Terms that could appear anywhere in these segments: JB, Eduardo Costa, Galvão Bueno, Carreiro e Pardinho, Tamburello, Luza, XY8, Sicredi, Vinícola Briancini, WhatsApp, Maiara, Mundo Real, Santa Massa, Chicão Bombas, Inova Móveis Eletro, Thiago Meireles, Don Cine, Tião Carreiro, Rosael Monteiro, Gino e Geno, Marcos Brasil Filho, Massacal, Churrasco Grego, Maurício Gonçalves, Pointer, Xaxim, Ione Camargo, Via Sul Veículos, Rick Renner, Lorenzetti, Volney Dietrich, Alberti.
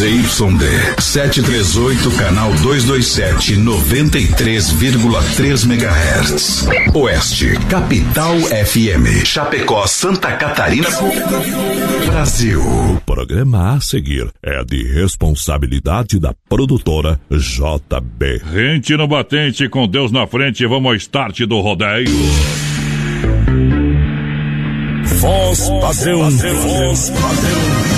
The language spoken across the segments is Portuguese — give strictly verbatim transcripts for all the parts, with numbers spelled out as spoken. Z Y D sete três oito, canal duzentos e vinte e sete, noventa e três vírgula três megahertz. Oeste Capital F M, Chapecó, Santa Catarina, Brasil. Programa a seguir é de responsabilidade da produtora J B. Gente no batente, com Deus na frente, vamos ao start do rodeio. Voz padrão, voz padrão.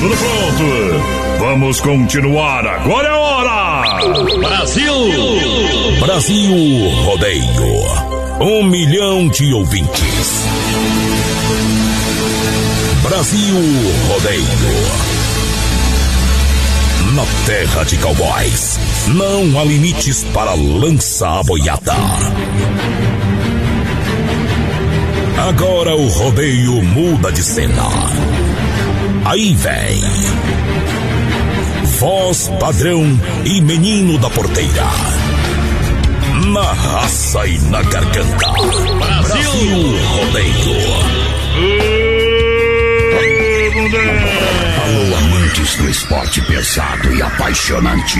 Tudo pronto? Vamos continuar, agora é hora! Brasil! Brasil Rodeio. Um milhão de ouvintes. Brasil Rodeio. Na terra de cowboys, não há limites para lança a boiada. Agora o rodeio muda de cena. Aí vem Voz Padrão e Menino da Porteira. Na raça e na garganta, Brasil Rodeio. Alô, amantes do esporte pesado e apaixonante,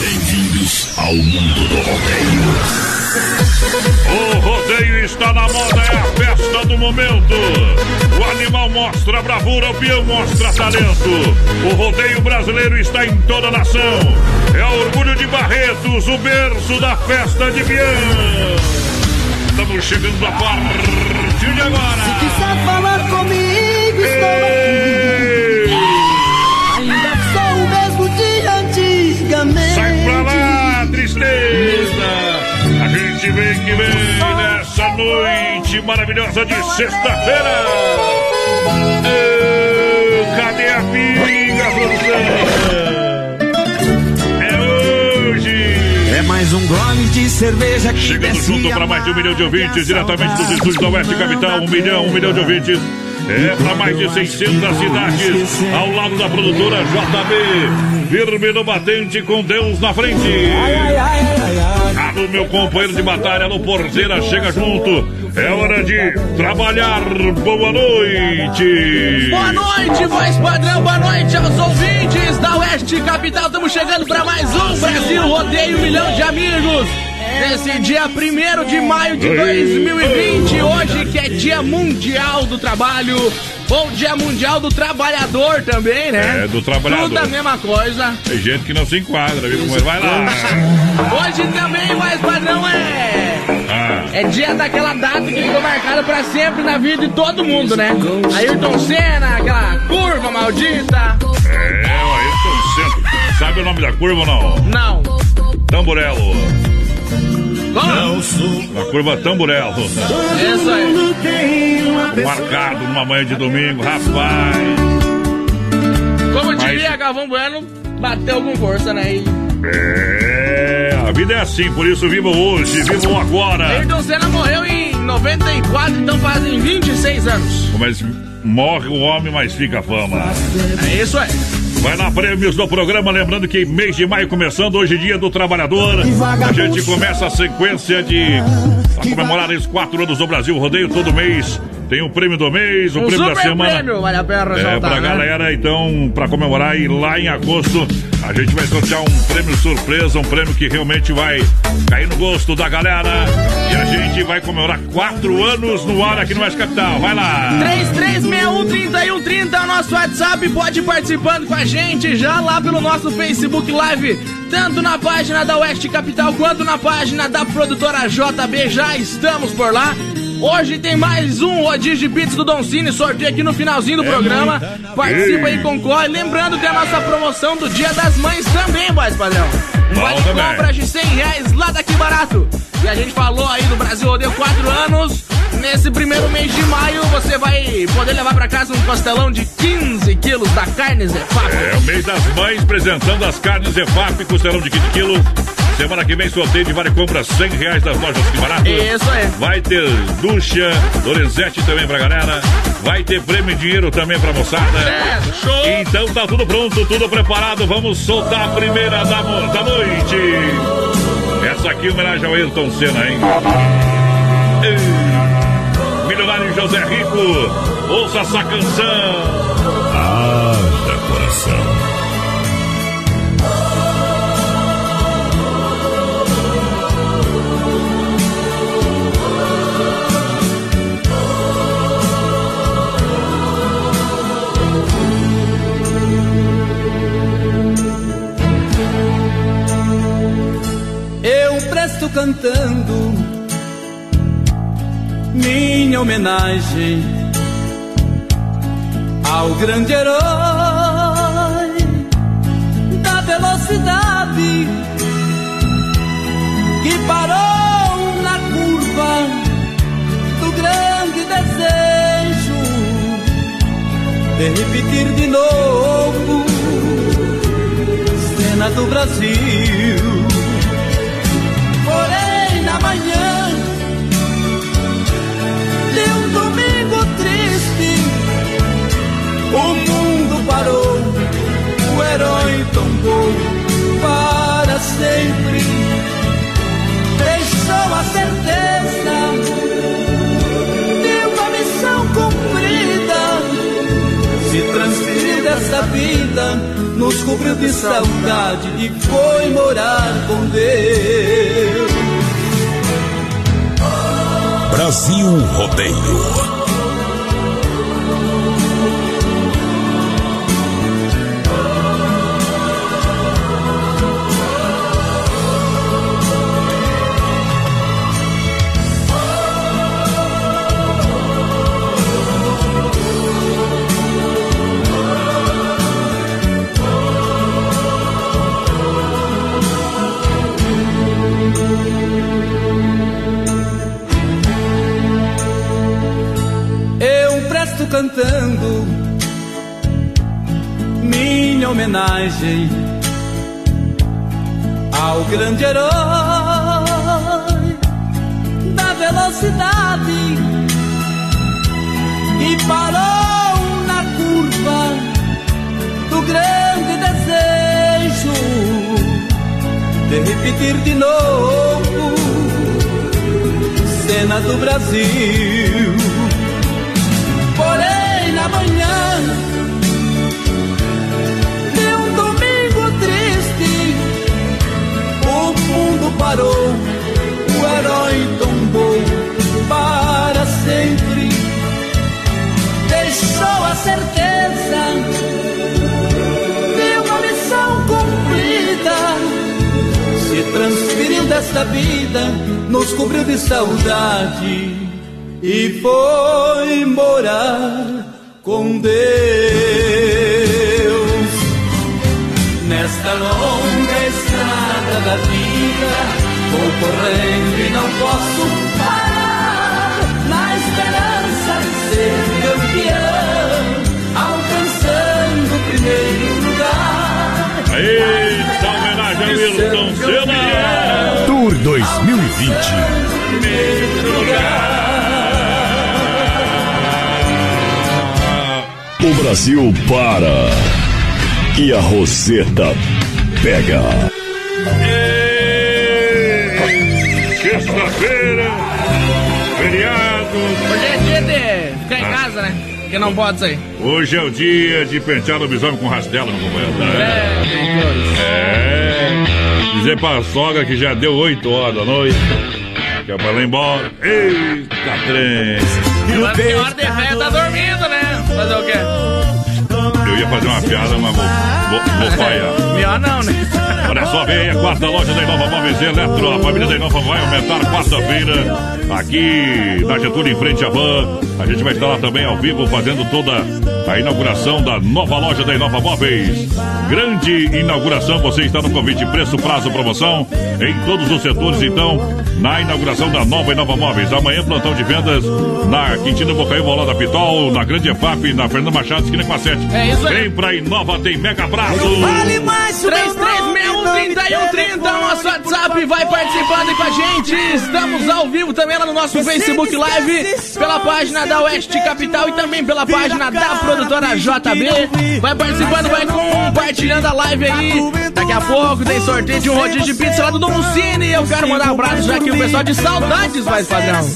bem-vindos ao mundo do rodeio. O rodeio está na moda, é a festa do momento. O animal mostra bravura, o peão mostra talento. O rodeio brasileiro está em toda a nação. É o orgulho de Barretos, o berço da festa de peão. Estamos chegando a partir de agora. Se quiser falar comigo, estou aqui. Ainda sou o mesmo de antigamente. Sai pra lá, tristeza. Que vem, que vem nessa noite maravilhosa de sexta-feira. Oh, cadê a pinga, Luza? É hoje. É mais um gole de cerveja que chegando junto para mais de um milhão de ouvintes, diretamente dos estúdios da Oeste Capital. Um milhão, um milhão de ouvintes. É para mais de seiscentas cidades, ao lado da produtora J B. Firme no batente, com Deus na frente. Ai, ai, ai, ai, ai. Alô, meu companheiro de batalha, alô, Porteira, chega junto. É hora de trabalhar. Boa noite. Boa noite, voz padrão, boa noite aos ouvintes da Oeste Capital. Estamos chegando para mais um Brasil Rodeio, um milhão de amigos. Nesse dia primeiro de maio de dois mil e vinte, hoje que é dia mundial do trabalho, bom dia mundial do trabalhador também, né? É, do trabalhador. Tudo a mesma coisa. Tem gente que não se enquadra, viu? Mas vai lá. Hoje também, mas não é... Ah. É dia daquela data que ficou marcada pra sempre na vida de todo mundo, né? Ayrton Senna, aquela curva maldita. É, o Ayrton Senna. Sabe o nome da curva ou não? Não. Tamburello. Não, a curva Tamburello. Isso aí. Marcado numa manhã de domingo, rapaz. Como Mas... diria Galvão Bueno, bateu com força, né? E... É, a vida é assim, por isso vivam hoje, vivam agora. Ayrton Senna morreu em noventa e quatro, então fazem vinte e seis anos. Mas morre o homem, mas fica a fama. É isso aí. Vai lá, prêmios do programa, lembrando que mês de maio começando, hoje dia do trabalhador, a gente começa a sequência de a comemorar os quatro anos do Brasil Rodeio todo mês. Tem o prêmio do mês, o um prêmio da semana. Prêmio, vale a pena é, pra né? galera, então, pra comemorar. E lá em agosto, a gente vai sortear um prêmio surpresa, um prêmio que realmente vai cair no gosto da galera. E a gente vai comemorar quatro anos no ar aqui no Oeste Capital. Vai lá! três três seis um, três um três zero é o nosso WhatsApp. Pode ir participando com a gente já lá pelo nosso Facebook Live. Tanto na página da Oeste Capital quanto na página da produtora J B. Já estamos por lá. Hoje tem mais um rodízio de pizza do Don Cine, sorteio aqui no finalzinho do programa. Participa e concorre. Lembrando que a nossa promoção do Dia das Mães também, voz padrão. Um vale compras de cem reais lá daqui barato. E a gente falou aí do Brasil Rodeio quatro anos. Nesse primeiro mês de maio, você vai poder levar pra casa um costelão de quinze quilos da Carnes Efap. É, o mês das mães, apresentando as Carnes Efap, costelão de quinze quilos. Semana que vem sorteio de vale compra cem reais das lojas que barato. Isso aí. Vai ter ducha, Lorenzetti também pra galera. Vai ter prêmio e dinheiro também pra moçada. É, show. Então tá tudo pronto, tudo preparado. Vamos soltar a primeira da, da noite. Essa aqui é homenagem ao Ayrton Senna, hein? Ei, milionário José Rico, ouça essa canção. Ah, da coração. minha homenagem ao grande herói da velocidade que parou na curva do grande desejo de repetir de novo cena do Brasil. Porém na manhã de um domingo triste, o mundo parou, o herói tombou para sempre. Deixou a certeza de uma missão cumprida, se transferiu desta vida, nos cobriu de saudade e foi morar com Deus. Brasil Rodeio. Cantando minha homenagem ao grande herói da velocidade que parou na curva do grande desejo de repetir de novo cena do Brasil. Manhã de um domingo triste, o mundo parou, o herói tombou para sempre. Deixou a certeza de uma missão cumprida, se transferiu desta vida, nos cobriu de saudade e foi morar com Deus. Nesta longa estrada da vida, vou correndo e não posso parar, na esperança de ser campeão, alcançando o primeiro lugar. Eita, homenagem a Ayrton Senna, Tour dois mil e vinte, primeiro lugar. O Brasil para e a Roseta pega. Sexta-feira, feriado. Hoje é dia de ficar em casa, né? Porque não pode sair. Hoje é o dia de pentear lobisomem com rastela no companheiro. É, é. Dizer pra sogra que já deu oito horas da noite, que é pra lá embora. Eita, trem. E o senhor de fé tá dormindo, né? Fazer o quê? Eu ia fazer uma piada, mas vou, vou, vou falhar. Melhor não, né? Olha só, vem aí a quarta loja da Inova Móveis Eletro. A família da Inova vai aumentar quarta-feira aqui na Getúlio, em frente à van. A gente vai estar lá também ao vivo fazendo toda a inauguração da nova loja da Inova Móveis. Grande inauguração, você está no convite. Preço, prazo, promoção em todos os setores, então, na inauguração da nova Inova Móveis. Amanhã, plantão de vendas na Quintino Bocaiu, Boló da Pitol, na Grande Efap, na Fernanda Machado, esquina com a sete. É isso aí. Vem pra Inova, tem mega prazo. três três seis um, trinta e um trinta, o nosso WhatsApp, vai participando aí com a gente. Estamos ao vivo também lá no nosso Facebook Live, pela página da Oeste Capital e também pela página da produtora J B. Vai participando, vai compartilhando a live aí. Daqui a pouco tem sorteio de um rodízio de pizza lá do Don Cine. Eu quero mandar um abraço já que o pessoal de Saudades vai fazer um.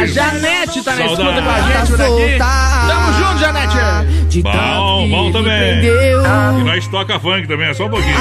A Janete tá na escuta com a gente por aqui. Tamo junto, Janete. Bom, bom também. E nós toca funk também, é só um pouquinho.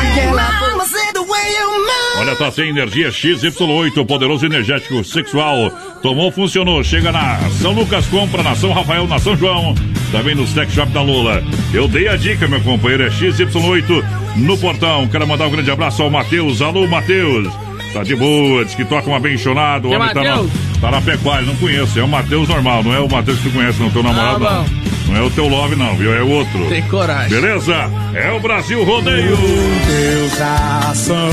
Olha, tá sem energia X Y oito, poderoso energético sexual. Tomou, funcionou. Chega na São Lucas, compra na São Rafael, na São João. Também no Tech Shop da Lula. Eu dei a dica, meu companheiro. É X Y oito no portão. Quero mandar um grande abraço ao Matheus. Alô, Matheus. Tá de boa, diz que toca um abençoado. O homem tá na, tá na pecuária, não conheço. É o Matheus normal, não é o Matheus que tu conhece, não, teu namorado ah, não. Não é o teu love, não, viu? É o outro. Tem coragem. Beleza? É o Brasil Rodeio. Deus ação.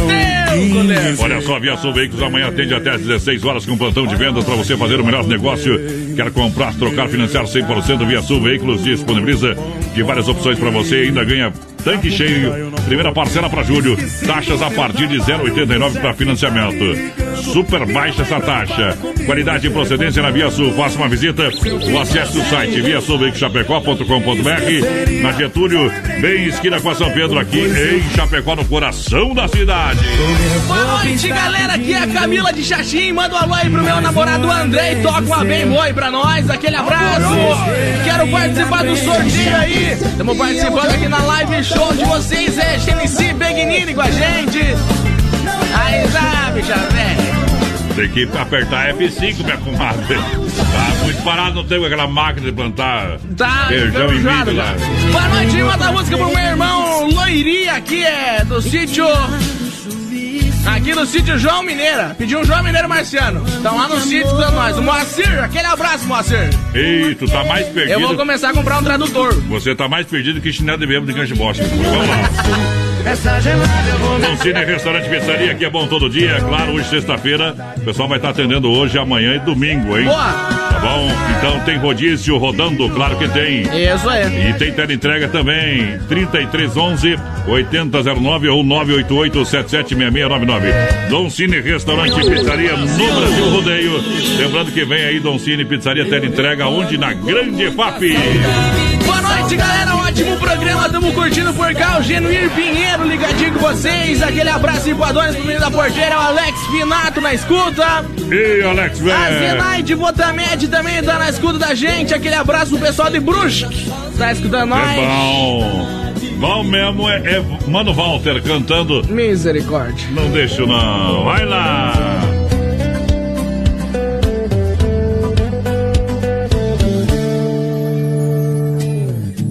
Deus, olha só, Via Sul Veículos amanhã atende até às dezesseis horas com um plantão de vendas para você fazer o melhor negócio. Quer comprar, trocar, financiar cem por cento? Via Sul Veículos disponibiliza de várias opções para você e ainda ganha tanque cheio, primeira parcela para julho, taxas a partir de zero vírgula oitenta e nove para financiamento. Super baixa essa taxa. Qualidade e procedência na Via Sul. Faça uma visita ou acesse o site via sul veículos chapecó ponto com ponto br, na Getúlio, bem esquina com a São Pedro, aqui em Chapecó, no coração da cidade. Boa noite, galera. Aqui é a Camila de Xaxim. Manda um alô aí pro meu namorado Andrei. Toca uma bem boi pra nós. Aquele abraço. Quero participar do sorteio aí. Estamos participando aqui na live show de vocês, é Genesis Begnini com a gente. Aí sabe, Javé. Tem que apertar F cinco, minha comadre. Tá muito parado, não tem aquela máquina de plantar tá, feijão e milho lá. Boa noite, manda a música pro meu irmão Loiria, aqui é do sítio... Aqui no sítio João Mineira. Pediu um João Mineiro Marciano. Estão lá no sítio pra nós. O Moacir, aquele abraço, Moacir. Ei, tu tá mais perdido. Eu vou começar a comprar um tradutor. Você tá mais perdido que chinelo de bebo de cancha de bosta. Vamos lá. Essa gelada eu vou... Don Cine, restaurante, pizzaria, que é bom todo dia. É claro, hoje, sexta-feira. O pessoal vai estar atendendo hoje, amanhã e domingo, hein? Boa! Tá bom? Então tem rodízio rodando, claro que tem. Isso é. E tem teleentrega também. trinta e três onze oitenta zero nove ou nove oito oito sete sete seis seis nove nove. Don Cine, restaurante, pizzaria no Brasil Rodeio. Lembrando que vem aí Don Cine, pizzaria, teleentrega, onde? Na Grande Efap. Boa noite, galera. Um ótimo programa. Estamos curtindo por cá. O Genuir Pinheiro ligadinho com vocês. Aquele abraço e voadores pro menino da porteira. O Alex Finato na escuta. E Alex, velho. A Zenaide Botamed também tá na escuta da gente. Aquele abraço pro pessoal de Brusque. Tá escutando nós. É bom. Bom mesmo é, é Mano Walter cantando. Misericórdia. Não deixo não. Vai lá.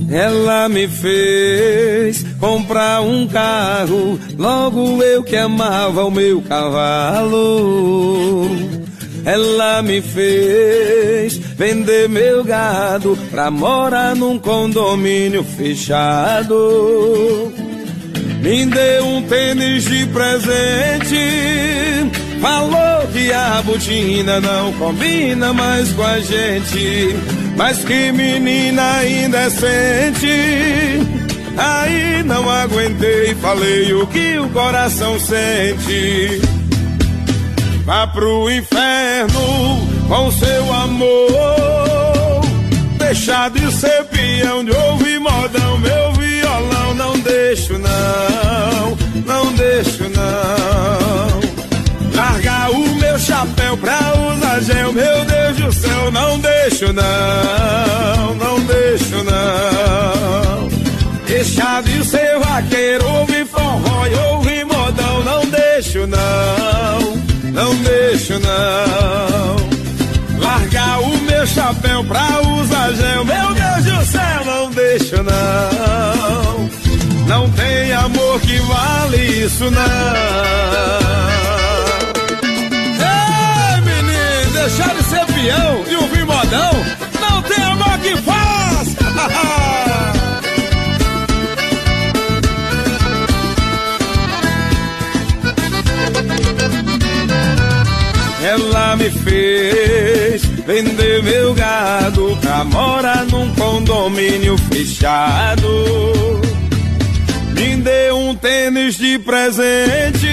Ela me fez comprar um carro, logo eu que amava o meu cavalo. Ela me fez vender meu gado pra morar num condomínio fechado. Me deu um tênis de presente, falou que a botina não combina mais com a gente. Mas que menina indecente, aí não aguentei, falei o que o coração sente. Vá pro inferno com seu amor, deixar de ser peão, de ouvir modão, meu violão. Não deixo não, não deixo não, largar o meu chapéu pra usar gel, meu Deus. O céu, não deixo não, não deixo não, deixar de ser vaqueiro, ouvir forró e ouvir modão, não deixo não, não deixo não, largar o meu chapéu pra usar gel, meu Deus do céu, não deixo não, não tem amor que vale isso não. Deixar de ser peão e ouvir modão, não tem amor que faz. Ela me fez vender meu gado pra morar num condomínio fechado. Me deu um tênis de presente,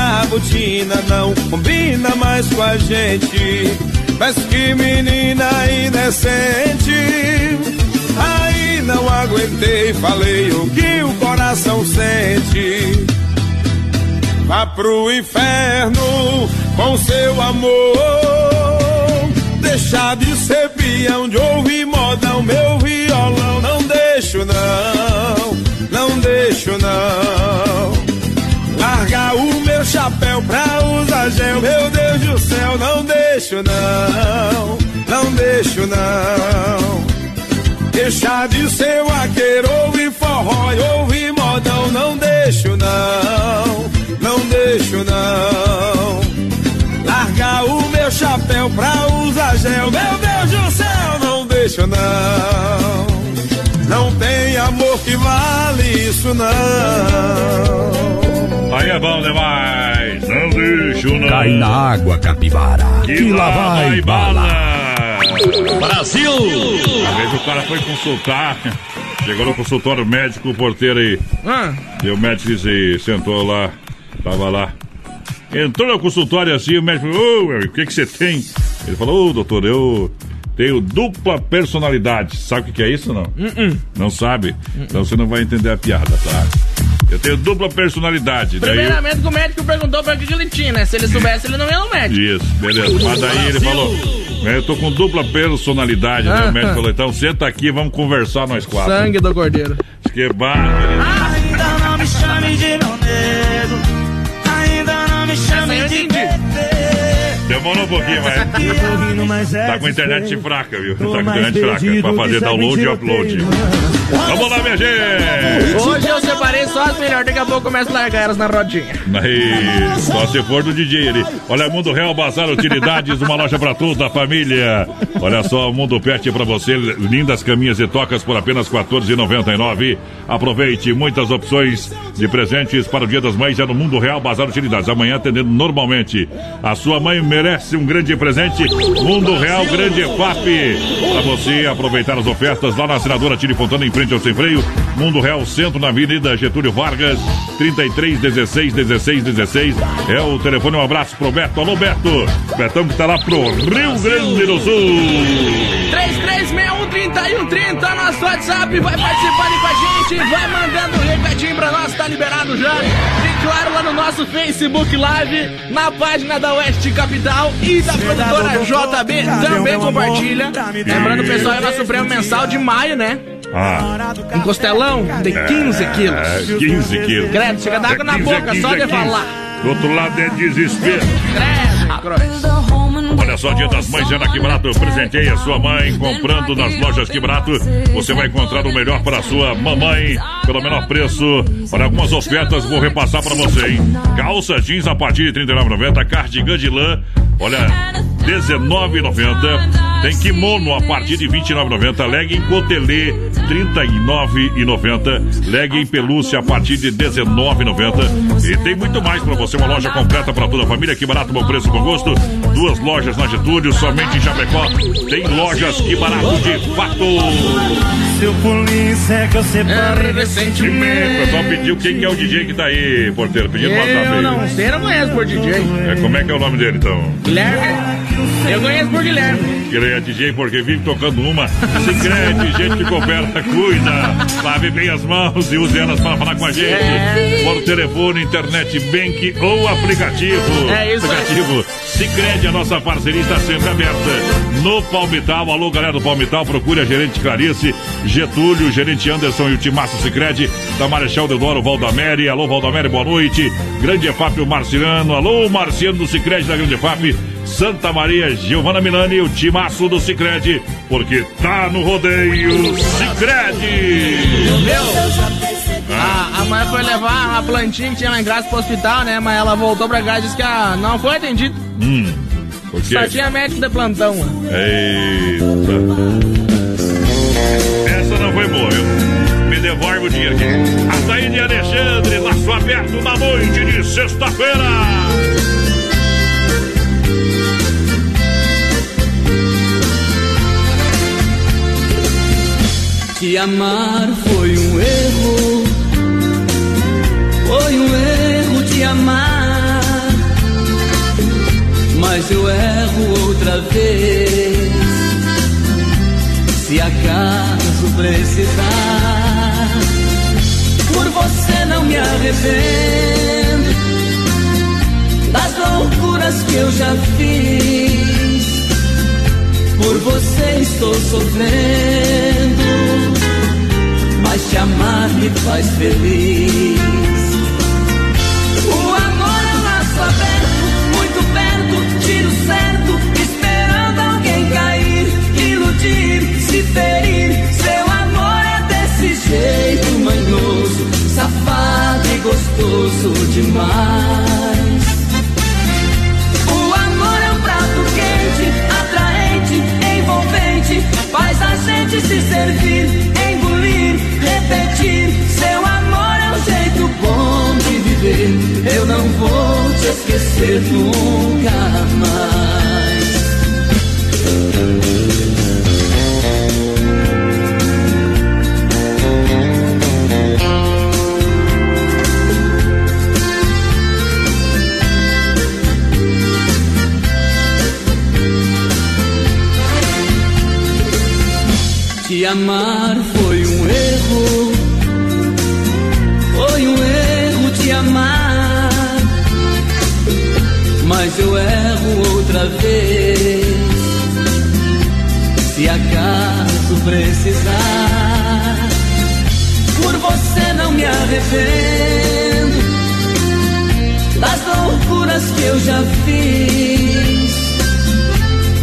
a botina não combina mais com a gente. Mas que menina indecente, aí não aguentei, falei o que o coração sente. Vá pro inferno com seu amor, deixar de ser peão, de ouvir modão, meu violão. Não deixo não, não deixo não, largar o meu chapéu pra usar gel, meu Deus do céu, não deixo não, não deixo não, deixar de ser vaqueiro, ouvir forró e ouvir modão, não deixo não, não deixo lixo não. Larga o meu chapéu pra usar gel, meu Deus do céu, não deixo não. Não tem amor que vale isso não. Aí é bom demais, não deixo não. Cai na água, capivara, que, que lá vai bala. bala Brasil. Às vezes o cara foi consultar, chegou no consultório médico, o porteiro aí ah. E o médico disse, sentou lá, tava lá, entrou no consultório assim, o médico falou, oh, o que que você tem? Ele falou, ô, oh, doutor, eu... tenho dupla personalidade. Sabe o que é isso, não? Uh-uh. Não sabe? Uh-uh. Então você não vai entender a piada, tá? Eu tenho dupla personalidade. Primeiramente daí eu... que o médico perguntou pra que ele tinha, né? Se ele soubesse, ele não ia no médico. Isso, beleza. Mas daí ele falou, eu tô com dupla personalidade, né? O médico falou, então senta aqui, vamos conversar nós quatro. Sangue do cordeiro. Que barra, ainda não me chame de meu nego, ainda não me chame de demorou um pouquinho, mas tá com a internet fraca, viu? Tá com a internet fraca, pra fazer download e upload. Vamos lá, minha gente! Hoje eu separei só as melhores, daqui a pouco começo a largar elas na rodinha. Aí, só se for do D J ali. Olha, Mundo Real, Bazar Utilidades, uma loja pra toda a família. Olha só, Mundo Pet pra você, lindas caminhas e tocas por apenas quatorze reais e noventa e nove centavos. Aproveite, muitas opções de presentes para o Dia das Mães, é no Mundo Real, Bazar Utilidades. Amanhã atendendo normalmente. A sua mãe mesmo merece um grande presente. Mundo Real, Grande Efap. Para você aproveitar as ofertas lá na assinadora Tire Fontana, em frente ao Sem Freio. Mundo Real Centro, na Avenida Getúlio Vargas, trinta e três, dezesseis, dezesseis, dezesseis. É o telefone. Um abraço pro Beto. Alô, Beto. Betão que tá lá pro Rio Grande do Sul. três três seis um, três um três zero, nosso WhatsApp. Vai participando com a gente. Vai mandando um recadinho pra nós. Tá liberado já. E claro, lá no nosso Facebook Live, na página da Oeste Capital e da produtora J B também compartilha. Lembrando, pessoal, é nosso prêmio mensal de maio, né? Ah. Um costelão de quinze quilos. quinze quilos. Credo, chega d'água na boca, só de falar. Do outro lado é desespero. Credo, cross. Olha só, Dia das Mães é na Quebrato. Presenteie a sua mãe comprando nas lojas Quebrato. Você vai encontrar o melhor para a sua mamãe, pelo menor preço. Olha, algumas ofertas vou repassar para você, hein? Calça jeans a partir de trinta e nove reais e noventa centavos. Cardigan de lã, olha, dezenove reais e noventa centavos. Tem kimono a partir de vinte e nove reais e noventa centavos. Legging cotelê, trinta e nove reais e noventa centavos. Legging pelúcia a partir de dezenove reais e noventa centavos. E tem muito mais para você. Uma loja completa para toda a família. Que barato, bom preço, bom gosto. Duas lojas na Getúlio, somente em Chapecó. Tem lojas Que Barato de fato. Seu polícia é que eu separei recentemente. O pessoal pediu quem que é o D J que tá aí, porteiro. Pedindo uma tabela. Eu não sei, não conheço por D J. É, como é que é o nome dele, então? Guilherme. Eu conheço por Guilherme. Ele é D J porque vive tocando uma. Sicredi, gente que coberta, cuida. Lave bem as mãos e use elas para falar com a gente. É. Por telefone, internet, bank ou aplicativo. É isso. Aplicativo. Sicredi, a nossa parceria está sempre aberta. No Palmital, alô galera do Palmital, procure a gerente Clarice, Getúlio, gerente Anderson e o Timaço Sicredi, da Marechal Deodoro, Valdamere. Alô Valdamere, boa noite. Grande Efap, o Marciano. Alô Marciano do Sicredi da Grande Efap. Santa Maria, Giovana Milani, o Timaço do Sicredi, porque tá no rodeio Sicredi. Meu, ah. a, a mãe foi levar a plantinha que tinha lá em Graça pro hospital, né? Mas ela voltou pra cá e disse que a, não foi atendida. Hum, por quê? Só tinha médico de plantão. Eita. Essa não foi boa, viu? Devolve o dinheiro aqui. Açaí de Alexandre, laço aberto na noite de sexta-feira. Te amar foi um erro, foi um erro te amar, mas eu erro outra vez, se acaso precisar, por você não me arrependo, das loucuras que eu já fiz, por você estou sofrendo, mas te amar me faz feliz. O amor é um laço aberto, muito perto, tiro certo, esperando alguém cair, iludir, se ferir. Seu amor é desse jeito manhoso, safado e gostoso demais. você nunca mais. Te amar foi um erro, foi um erro te amar. Mas eu erro outra vez, se acaso precisar. Por você não me arrependo das loucuras que eu já fiz.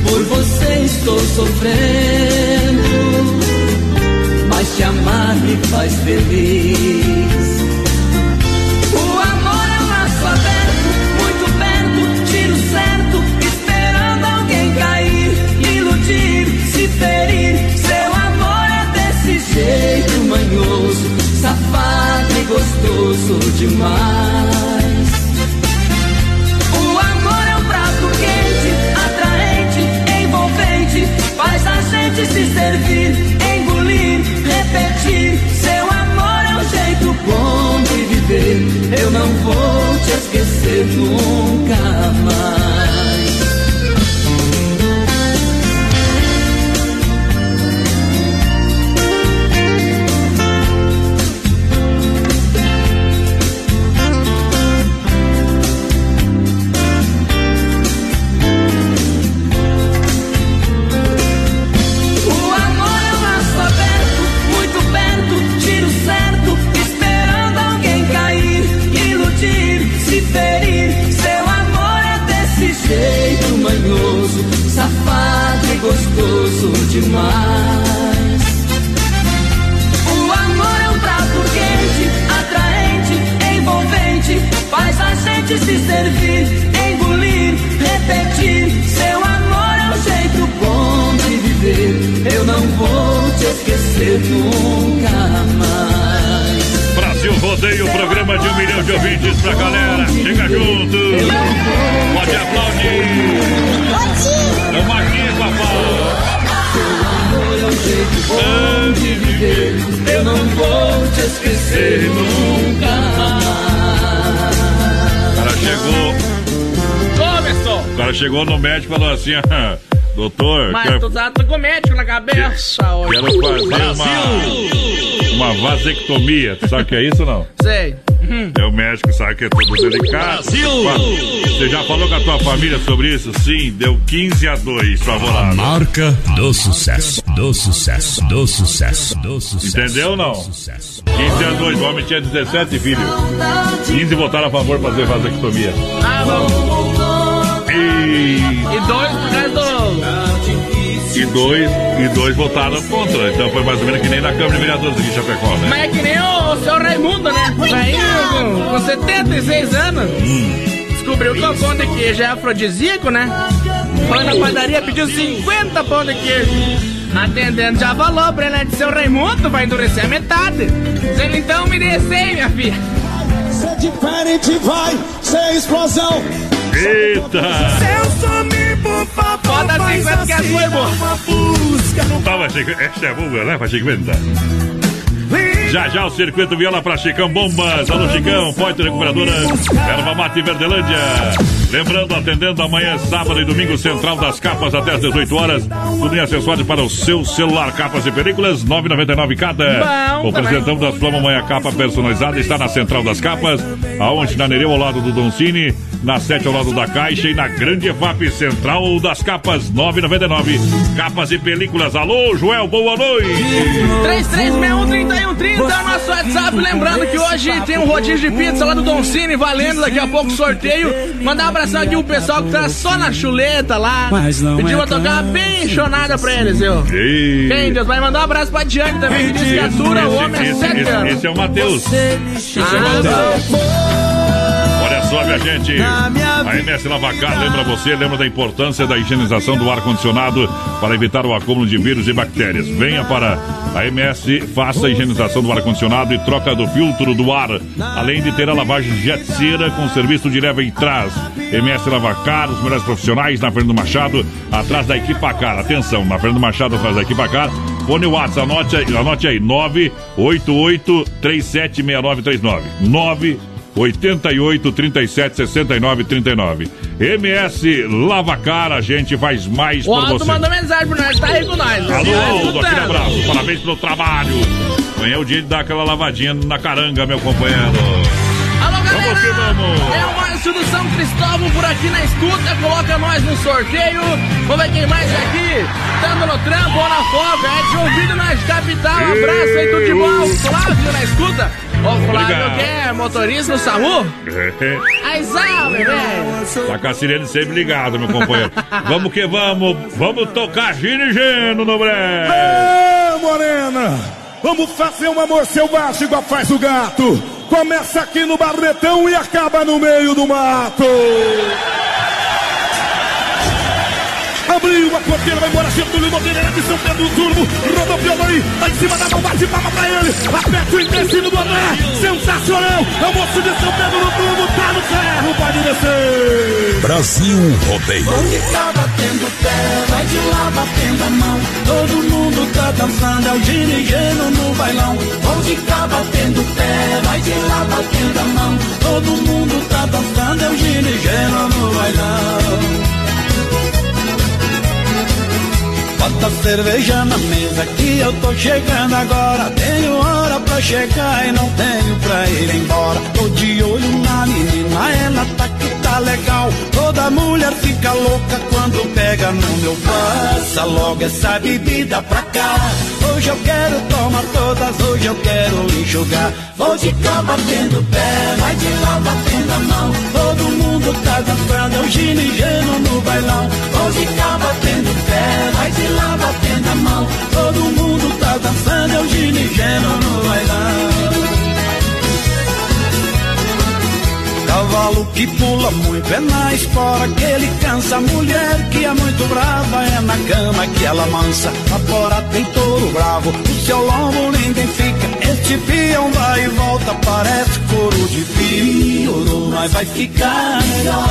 Por você estou sofrendo, mas te amar me faz feliz. Ferir, seu amor é desse jeito manhoso, safado e gostoso demais. O amor é um prato quente, atraente, envolvente, faz a gente se servir, engolir, repetir. Seu amor é um jeito bom de viver, eu não vou te esquecer nunca mais. Gostoso demais. O amor é um prato quente, atraente, envolvente, faz a gente se servir, engolir, repetir. Seu amor é um jeito bom de viver, eu não vou te esquecer nunca mais. Brasil Rodeio, o programa de um milhão de ouvintes pra galera, chega junto, pode aplaudir. Estamos aqui, papai. Seu amor é um jeito bom de viver, eu não vou te esquecer nunca mais. O cara chegou. Começou. O cara chegou no médico e falou assim: doutor, mas quero... tu tá com médico na cabeça hoje. Quero fazer Brasil. uma Uma vasectomia. Tu sabe o que é isso ou não? Sei. Uhum. É, o médico sabe que é tudo delicado. Brasil! Você já falou com a tua família sobre isso? Sim, deu quinze a dois favorável. A marca do sucesso, do sucesso, do sucesso, do sucesso. Entendeu ou não? quinze a dois, o homem tinha dezessete filhos. quinze votaram a favor pra fazer vasectomia. Ah, bom. E... e dois por causa do... E dois, e dois votaram contra. Então foi mais ou menos que nem na Câmara de Vereadores aqui em Chapecó, né? Mas é que nem o, o senhor Raimundo, né? O Raimundo, com setenta e seis anos, hum. descobriu que o pão de queijo é afrodisíaco, né? Foi na padaria, pediu cinquenta pão de queijo. Atendendo já falou pra ela, né? De seu Raimundo, vai endurecer a metade. Dizendo, então me descei, minha filha. Ser é diferente vai ser explosão. Eita! Se eu sumir, por favor, bota cinquenta que é sua. Tava chegando, esta é boa, né? Vai chegando. Já já o circuito viola pra Chicão Bombas. Alô Chicão, Pointer Recuperadora, Erva Mate e Verdelândia. Lembrando, atendendo amanhã, sábado e domingo, Central das Capas até às dezoito horas. Tudo em acessório para o seu celular, capas e películas, nove reais e noventa e nove centavos cada. Bom, Opresentamos tá a sua mamãe a capa personalizada, está na Central das Capas, aonde na Nereu ao lado do Don Cine, na sete ao lado da Caixa e na Grande Efap. Central das Capas, nove reais e noventa e nove centavos. Capas e películas. Alô, Joel, boa noite. três três seis um, três um três zero é o nosso WhatsApp. Lembrando que hoje tem um rodízio de pizza lá do Don Cine valendo, daqui a pouco sorteio. Mandar um abração aqui o pessoal que tá só na chuleta lá. Pediu pra tocar bem enxonada pra eles, viu? Quem Deus vai mandar um abraço pra Diane também, que diz que atura o homem é sete anos. Esse é o Matheus. Sobe a gente. A M S Lavacar lembra você, lembra da importância da higienização do ar-condicionado para evitar o acúmulo de vírus e bactérias. Venha para A M S faça a higienização do ar-condicionado e troca do filtro do ar, além de ter a lavagem jet cera com serviço de leva e trás. M S Lavacar, os melhores profissionais na Fernando Machado, atrás da Equipacar. Atenção, na Fernando Machado, atrás da Equipacar. Fone WhatsApp, anote, anote aí, nove oito oito, três sete seis nove três nove. nove oito oito, três sete seis nove três nove. M S Lavacar, a gente faz mais o por Aldo você. Manda mensagem pra nós, tá aí com nós. Alô, Aldo, aquele abraço, parabéns pelo trabalho. Amanhã é o dia de dar aquela lavadinha na caranga, meu companheiro. Alô, galera, é o Márcio do São Cristóvão por aqui na escuta, coloca nós no sorteio, vamos ver quem mais é aqui, estando no trampo ou na folga, é de ouvido nas capital, um abraço aí, tudo de bom, Flávio na escuta, ô Flávio que é motorista no SAMU, aí salve, velho. Tá com a sirene sempre ligada, meu companheiro, vamos que vamos, vamos tocar Gino e Gino no breve. Ê, morena! Vamos fazer um amor selvagem igual faz o gato. Começa aqui no Barretão e acaba no meio do mato. Abriu a porteira, vai embora, Getúlio Monteiro de São Pedro do Turbo, rodopiou aí, lá em cima da mão, bate palma pra ele, aperta o empecilho do André, sensacional, é o moço de São Pedro do Turbo, tá no ferro, pode descer. Brasil Rodeio. Vão de cá batendo pé, vai de lá batendo a mão, todo mundo tá dançando, é o dirigindo no bailão. Vão de cá batendo pé, vai de lá batendo a mão, todo mundo tá dançando, é o dirigindo no bailão. Bota cerveja na mesa que eu tô chegando agora. Tenho hora pra chegar e não tenho pra ir embora. Tô de olho na menina, ela tá que tá legal. Toda mulher fica louca quando pega no meu pau. Passa logo essa bebida pra cá. Hoje eu quero tomar todas, hoje eu quero enxugar. Vou de cá batendo pé, vai de lá batendo a mão. Todo mundo tá dançando, é o gino e geno no bailão. Vou de cá batendo pé, vai de lá batendo a mão. Todo mundo tá dançando, é o gino e geno no bailão. Cavalo que pula muito é na espora que ele cansa. Mulher que é muito brava é na cama que ela mansa. Agora tem touro bravo, o seu lombo ninguém fica. Este peão vai e volta, parece couro de fio, mas vai ficar melhor.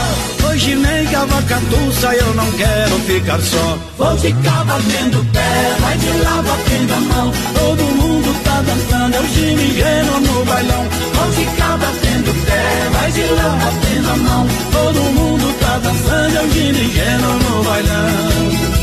Hoje nem que a vaca tussa, eu não quero ficar só. Vou ficar batendo pé, vai de lá batendo a mão. Todo mundo tá dançando, é o gino no bailão. Vou ficar batendo pé, vai de lá batendo a mão, todo mundo tá dançando, é o gino e geno no bailão.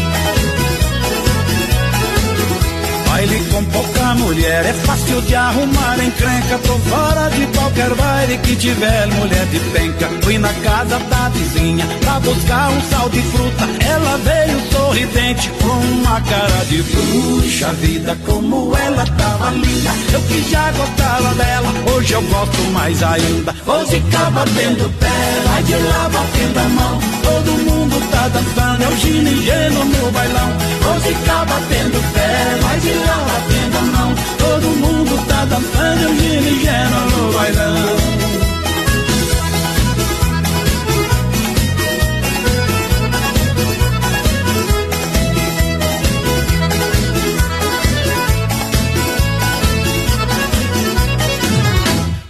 Baile com pouca mulher é fácil de arrumar encrenca, tô fora de qualquer baile que tiver mulher de penca. Fui na casa da vizinha pra buscar um sal de fruta, ela veio sorridente com uma cara de bruxa. Vida como ela tava linda, eu que já gostava dela, hoje eu gosto mais ainda. Vou ficar batendo pé, vai de lá batendo a mão, todo mundo tá dançando, é o gino e geno no bailão. Vou ficar batendo pé, vai de lá batendo a mão, todo mundo tá dançando, é o gino e geno no bailão.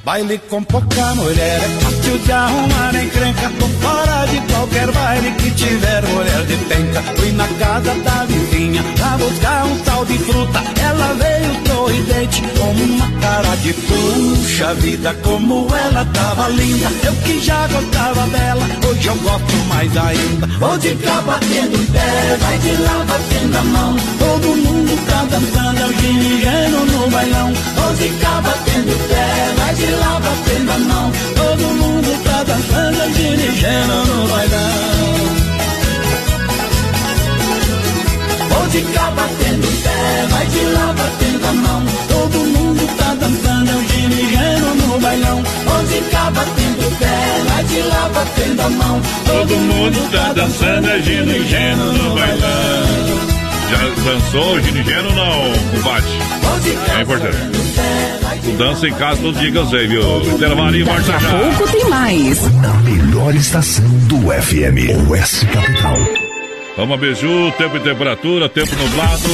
Baile com pouca mulher é fácil de arrumar encrenca, tô fora de qualquer baile que tiver mulher de penca. Fui na casa da vizinha pra buscar um tal de fruta, ela veio sorridente com uma cara de puxa vida, como ela tava linda, eu que já gostava dela, hoje eu gosto mais ainda. Vou de cá batendo pé, vai de lá batendo a mão, todo mundo tá dançando, é o gino e geno no bailão. Vou de cá batendo pé, vai de lá lá batendo a mão, todo mundo tá dançando, dirigindo no bailão. Vou de cá batendo pé, vai de lá batendo a mão, todo mundo tá dançando, dirigindo no bailão. Vou de cá batendo pé, vai de lá batendo a mão, todo mundo tá dançando, dirigindo no bailão. Já dançou o ginigeno não, combate? É importante. Dança em casa, todos digas aí, viu? Intervalo e marcha já. Daqui a pouco tem mais. Na melhor estação do F M, Oeste Capital. Rama Biju, tempo e temperatura, tempo nublado,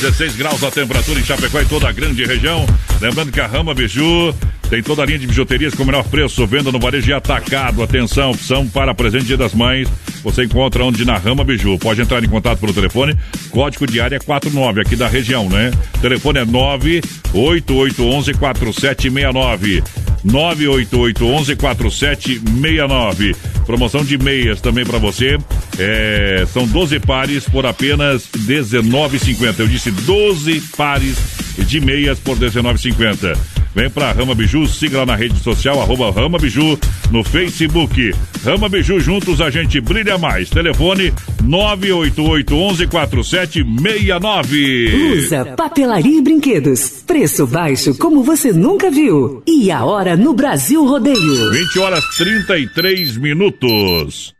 dezesseis graus a temperatura em Chapecó e toda a grande região. Lembrando que a Rama Biju tem toda a linha de bijuterias com o menor preço, venda no varejo e atacado. Atenção, opção para presente Dia das Mães. Você encontra onde? Na Rama Biju. Pode entrar em contato pelo telefone, código de área quarenta e nove, aqui da região, né? O telefone é nove oito oito um um quatro sete seis nove. nove oito oito um um quatro sete seis nove. Promoção de meias também para você. É, são doze pares por apenas dezenove e cinquenta. Eu disse doze pares de meias por dezenove e cinquenta. Vem pra Rama Biju, siga lá na rede social, arroba Rama Biju, no Facebook. Rama Biju, juntos a gente brilha mais. Telefone nove oito oito um um quatro sete seis nove. Luza, papelaria e brinquedos. Preço baixo como você nunca viu. E a hora no Brasil Rodeio. vinte horas e trinta e três minutos.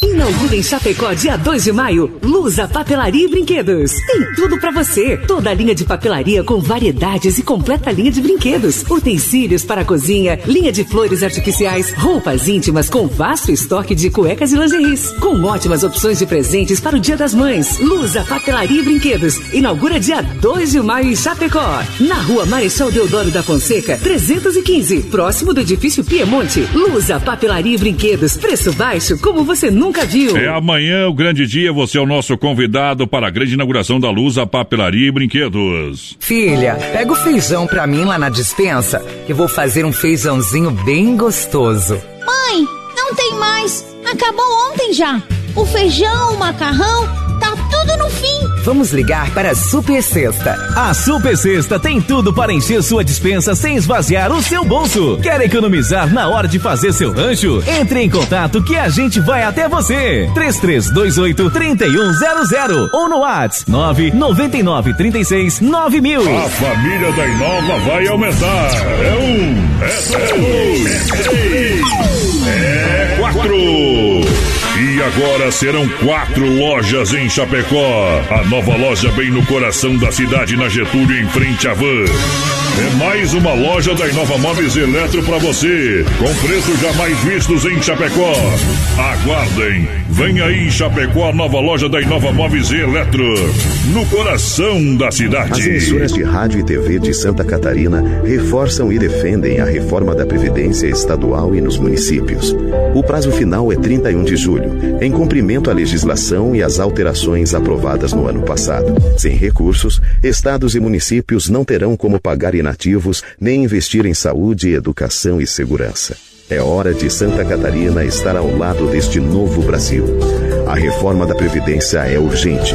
Inaugura em Chapecó, dia dois de maio, Luza Papelaria e Brinquedos. Tem tudo pra você. Toda a linha de papelaria com variedades e completa linha de brinquedos. Utensílios para a cozinha, linha de flores artificiais, roupas íntimas com vasto estoque de cuecas e lingeries. Com ótimas opções de presentes para o Dia das Mães. Luza Papelaria e Brinquedos. Inaugura dia dois de maio em Chapecó. Na rua Marechal Deodoro da Fonseca, trezentos e quinze, próximo do edifício Piemonte. Luza Papelaria e Brinquedos. Preço baixo como você nunca viu. É amanhã o grande dia, você é o nosso convidado para a grande inauguração da Luza Papelaria e Brinquedos. Filha, pega o feijão pra mim lá na dispensa, que vou fazer um feijãozinho bem gostoso. Mãe, não tem mais, acabou ontem já. O feijão, o macarrão, tá tudo no fim. Vamos ligar para a Super Cesta. A Super Cesta tem tudo para encher sua despensa sem esvaziar o seu bolso. Quer economizar na hora de fazer seu rancho? Entre em contato que a gente vai até você. três três dois oito, três um zero zero ou no WhatsApp nove nove nove nove três seis nove mil. A família da Inova vai aumentar. É um, é dois, é três, é quatro. E agora serão quatro lojas em Chapecó. A nova loja bem no coração da cidade, na Getúlio, em frente à Van. É mais uma loja da Inova Móveis Eletro para você, com preços jamais vistos em Chapecó. Aguardem, vem aí em Chapecó a nova loja da Inova Móveis Eletro, no coração da cidade. As emissoras de rádio e T V de Santa Catarina reforçam e defendem a reforma da Previdência Estadual e nos municípios. O prazo final é trinta e um de julho. Em cumprimento à legislação e às alterações aprovadas no ano passado. Sem recursos, estados e municípios não terão como pagar inativos nem investir em saúde, educação e segurança. É hora de Santa Catarina estar ao lado deste novo Brasil. A reforma da Previdência é urgente.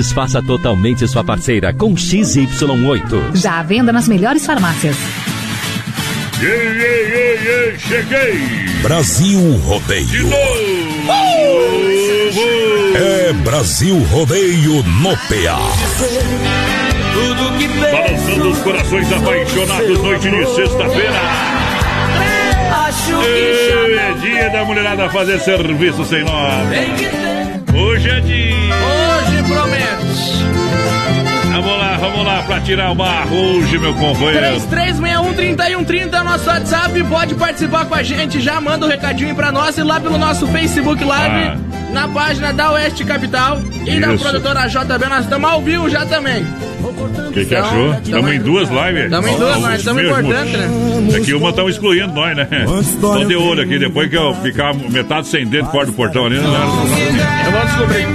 Satisfaça totalmente sua parceira com X Y oito. Já à venda nas melhores farmácias. Yeah, yeah, yeah, yeah, cheguei! Brasil Rodeio. De novo. Oh, é Brasil Rodeio no P A. Balançando os corações apaixonados, noite de sexta-feira. Ei, é dia da mulherada fazer serviço sem nós. Hoje é dia. Hoje promete. Vamos lá, vamos lá pra tirar o barro hoje, meu companheiro. três três seis um, três um três zero é o nosso WhatsApp. Pode participar com a gente. Já manda um recadinho pra nós e lá pelo nosso Facebook Live, ah. na página da Oeste Capital e Isso. da produtora J B. Nós estamos ao vivo já também. O que, que achou? Estamos em duas lives. Estamos em duas lives, estamos importantes, né? É que uma estão excluindo nós, né? Estão de olho aqui, depois que eu ficar metade sem dentro fora do portão ali, não, não, não, não. Eu vou descobrir.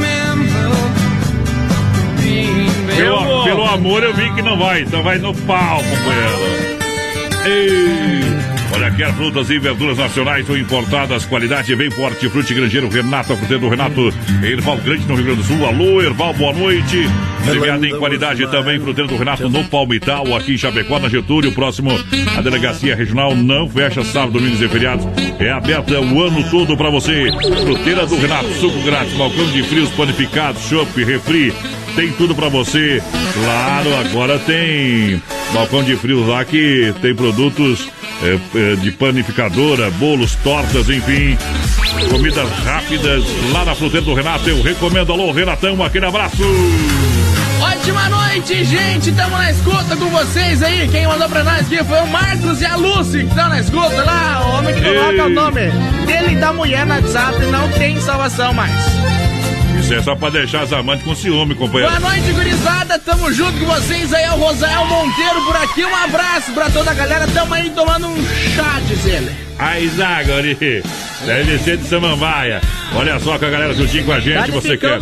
Pelo, pelo amor eu vi que não vai, então vai no pau, companheiro. Ei! Olha, quer frutas e verduras nacionais ou importadas, qualidade vem pro Hortifruti Grangeiro Renato, a Fruteira do Renato, Erval Grande, no Rio Grande do Sul. Alô, Erval, boa noite. Obrigado em qualidade também, Fruteira do Renato, no Palmital, aqui em Chapecó, na Getúlio, próximo à Delegacia Regional. Não fecha sábado, domingos e feriados. É aberta o ano todo pra você. Fruteira do Renato, suco grátis, balcão de frios, panificados, chopp, refri. Tem tudo pra você. Claro, agora tem balcão de frios lá que tem produtos é, de panificadora, bolos, tortas, enfim. Comidas rápidas lá na Fruteira do Renato. Eu recomendo. Alô, Renatão, aquele abraço. Ótima noite, gente. Estamos na escuta com vocês aí. Quem mandou pra nós aqui foi o Marcos e a Lucy, que estão na escuta lá. O homem que coloca o nome dele e da mulher no WhatsApp não tem salvação mais. É só pra deixar as amantes com ciúme, companheiro. Boa noite, gurizada. Tamo junto com vocês aí. É o Rosael Monteiro por aqui. Um abraço pra toda a galera. Tamo aí tomando um chá, diz ele. Aí, Zagori. Deve ser de Samambaia. Olha só, com a galera juntinho com a gente. Dá você quer.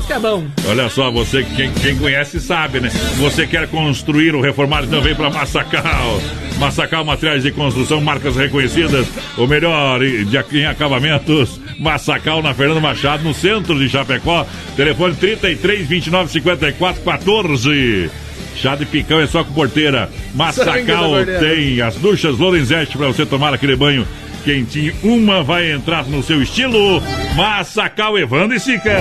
Olha só, você quem, quem conhece sabe, né? Você quer construir ou reformar? Então vem pra Massacal. Massacal, materiais de construção, marcas reconhecidas. O melhor em acabamentos. Massacal na Fernando Machado, no centro de Chapecó. Telefone trinta e três, vinte e nove, cinquenta e quatro, quatorze. Chá de picão é só com porteira. Massacal tem as duchas Lorenzetti pra você tomar aquele banho quentinho, uma vai entrar no seu estilo. Massacal, Evandro e Sica.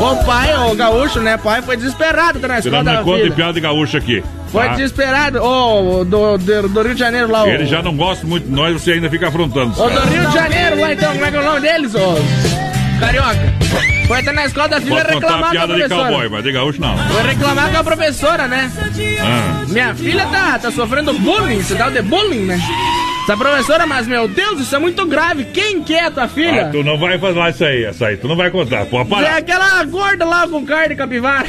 O pai, o gaúcho, né? Pai foi desesperado na escola da conta de piada de gaúcho aqui. Foi ah. desesperado. Ô, oh, do, do, do Rio de Janeiro lá. Ele oh. já não gosta muito de nós, você ainda fica afrontando. Ô, oh, do Rio de Janeiro lá então, como é que é o nome deles, ô? Oh? Carioca. Foi até na escola da filha reclamar com a professora. De cowboy, mas de gaúcho não. Foi reclamar com a professora, né? Ah. Minha filha tá, tá sofrendo bullying, você dá o de bullying, né? Essa professora, mas meu Deus, isso é muito grave. Quem que é a tua filha? Ah, tu não vai falar isso aí, essa aí, tu não vai contar. Pô, para. É aquela gorda lá com carne de capivara.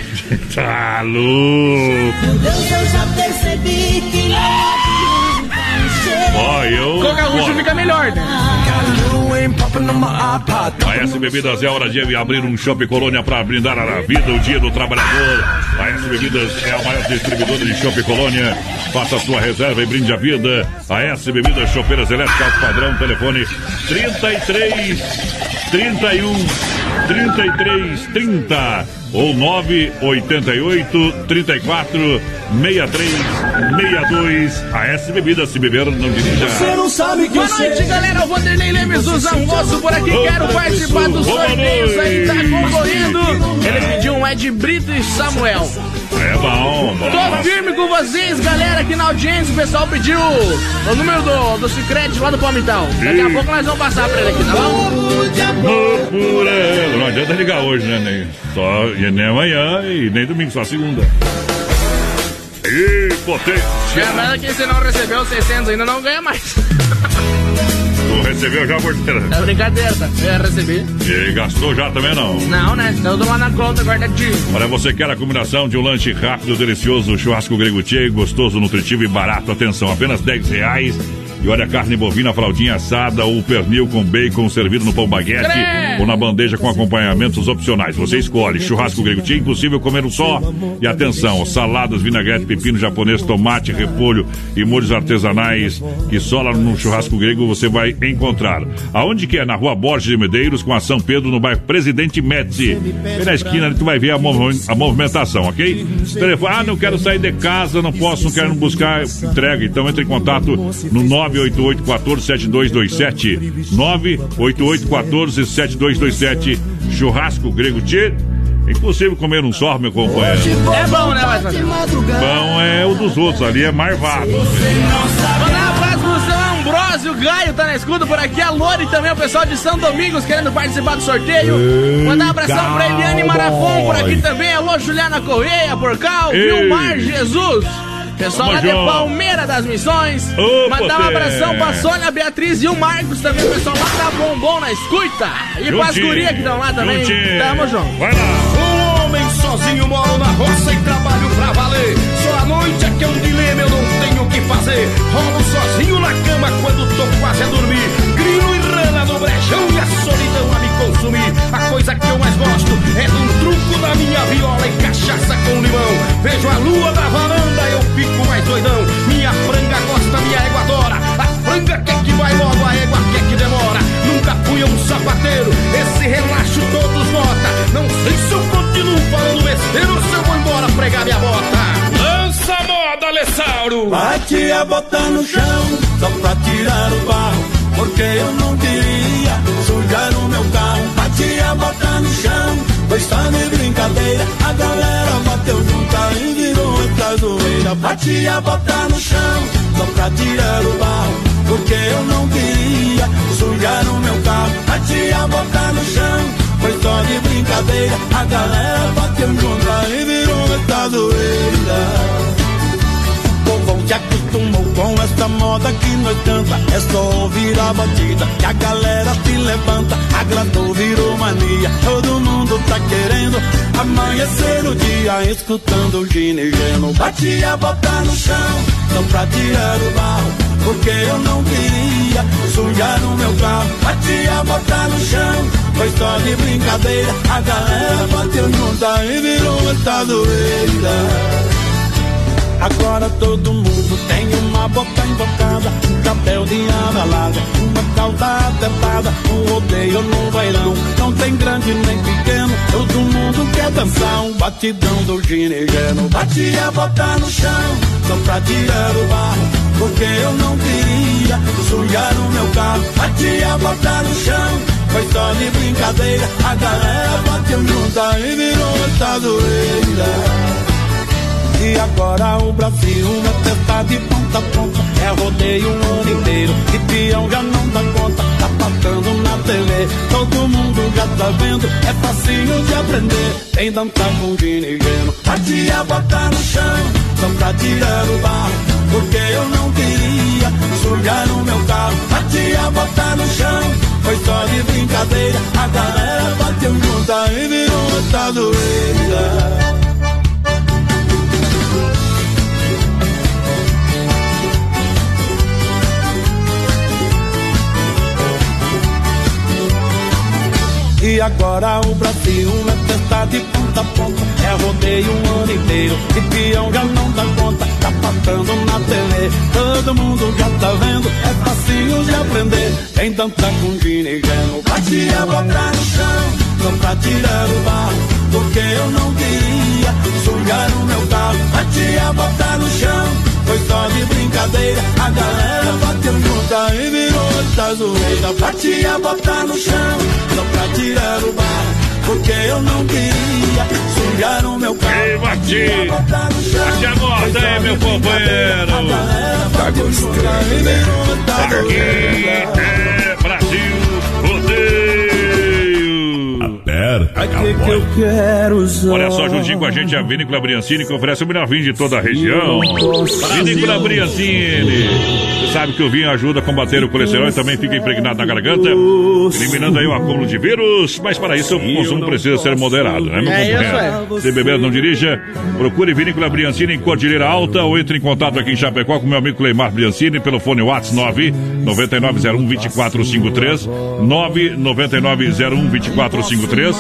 Tá louco. Meu Deus, eu já percebi que ó, eu... Com gaúcho fica melhor, né? A S Bebidas é a hora de abrir um Shopping Colônia para brindar a vida, o dia do trabalhador. A S Bebidas é a maior distribuidora de Shopping Colônia. Faça sua reserva e brinde a vida. A S Bebidas, chopeiras elétricas padrão, telefone trinta e três, trinta e um, trinta e três, trinta ou nove oito oito, trinta e quatro, sessenta e três, sessenta e dois. A S Bebidas, se beber, não dirija. Você não sabe que boa noite, sei. Galera, o Vanderlei Lemes do Zangosso por aqui. Ô, quero participar dos sorteios aí, tá concorrendo. Ele pediu um Ed Brito e Samuel. É bom, bom. Tô firme com vocês, galera, aqui na audiência. O pessoal pediu o número do, do Sicredi lá do Palmital. Daqui a pouco nós vamos passar pra ele aqui, tá bom? Não adianta ligar hoje, né, Ney? Só nem amanhã e nem domingo, só segunda. E potência. Lembrando que se não recebeu seiscentos ainda, não ganha mais. Tu recebeu já, porteira? É brincadeira, tá? Eu recebi. E gastou já também, não? Não, né? Então eu dou lá na conta, guardadinho. Olha, você quer a combinação de um lanche rápido, delicioso, churrasco grego cheio, gostoso, nutritivo e barato. Atenção, apenas dez reais. E olha, carne bovina, fraldinha assada ou pernil com bacon servido no pão baguete Crê! Ou na bandeja com acompanhamentos opcionais. Você escolhe. Churrasco grego tinha, impossível comer um só. E atenção, saladas, vinagrete, pepino japonês, tomate, repolho e molhos artesanais que só lá no Churrasco Grego você vai encontrar. Aonde que é? Na Rua Borges de Medeiros com a São Pedro, no bairro Presidente Médici. E na esquina ali tu vai ver a, mov- a movimentação, ok? Telefone, ah, não quero sair de casa, não posso, não quero buscar entrega. Então entre em contato no nove oito oito, um quatro, sete dois dois sete nove oito oito, um quatro, sete dois dois sete. Churrasco Grego Tchê. É impossível comer um só, meu companheiro. É bom, né, mas bom é o dos outros, ali é marvado. Mandar um abraço pro seu Ambrósio, o Gaio tá na escuta por aqui. A Lori também, o pessoal de São Domingos querendo participar do sorteio. Mandar um abração pra Eliane Marafon por aqui também. Alô, Juliana Correia, Porcal, Vilmar Jesus. Pessoal Toma lá João. De Palmeira das Missões. Ô, mandar um abração pra Sônia, Beatriz e o Marcos também. O pessoal lá tá bombom na escuta. E pras gurias que estão lá também. Juntinho. Tamo junto. Vai lá. Um homem sozinho, moro na roça e trabalho pra valer. Só a noite é que é um dilema, eu não tenho o que fazer. Rolo sozinho na cama quando tô quase a dormir. Grilo e rana no brejão e a solidão a me consumir. A coisa que eu mais gosto é de um truco na minha viola e cachaça com limão. Vejo a lua da varanda, eu fico mais doidão. Minha franga gosta, minha égua adora. A franga que é que vai embora. tia botar no chão, só pra tirar o barro, porque eu não queria sujar o meu carro. A tia botar no chão, foi só de brincadeira, a galera bateu junta e virou outra zoeira. A tia botar no chão, só pra tirar o barro, porque eu não queria sujar o meu carro. A tia botar no chão, foi só de brincadeira, a galera bateu junta e virou outra zoeira. Se acostumou com essa moda que nós canta, é só ouvir a batida que a galera se levanta. Agradou, virou mania, todo mundo tá querendo amanhecer o dia escutando o ginegeno. Batia, bota no chão, não pra tirar o barro, porque eu não queria sujar o meu carro. Batia, bota no chão, foi só de brincadeira, a galera bateu junta e virou essa doeira. Agora todo mundo tem uma boca invocada, um chapéu de abalada, uma cauda atentada, um rodeio no bailão, não tem grande nem pequeno, todo mundo quer dançar um batidão do ginegeno. Bati a bota no chão, só pra tirar o barro, porque eu não queria sujar o meu carro. Bati a bota no chão, foi só de brincadeira, a galera bateu junta e virou essa doeira. E agora o Brasil é testa de ponta a ponta, é rodeio o ano inteiro, e peão já não dá conta, tá passando na tele, todo mundo já tá vendo, é facinho de aprender, tem dança com ginegeno. A tia bota no chão, só pra tirar o barro, porque eu não queria sujar o meu carro. A tia bota no chão, foi só de brincadeira, a galera bateu junta e virou essa doeira. E agora o Brasil é testa de ponta a ponta, é rodeio o ano inteiro, e peão já não dá conta, tá passando na tele, todo mundo já tá vendo, é facinho de aprender, tem dança com ginegeno. Bati a bota no chão, não pra tirar o barro, porque eu não queria sujar o meu carro. Bati a bota no chão, foi só de brincadeira, a galera bateu junta e virou essa zoeira. Bati a bota no chão, só pra tirar o barro, porque eu não queria sujar o meu carro. Ei, bati, bati a bota aí, meu companheiro. Tá gostando, né? Aqui é Brasil Rodeio. Aperta, calma. Olha só, juntinho com a gente a Vinícola Briancini, que oferece o melhor vinho de toda a região. Vinícola Briancini. Você sabe que o vinho ajuda a combater o colesterol e também fica impregnado na garganta, eliminando aí o acúmulo de vírus, mas para isso o consumo precisa ser moderado, né, meu companheiro? Se beber, não dirija. Procure Vinícola Briancini em Cordilheira Alta ou entre em contato aqui em Chapecó com meu amigo Cleimar Briancini pelo fone WhatsApp nove nove nove zero um dois quatro cinco três, nove nove nove zero um dois quatro cinco três,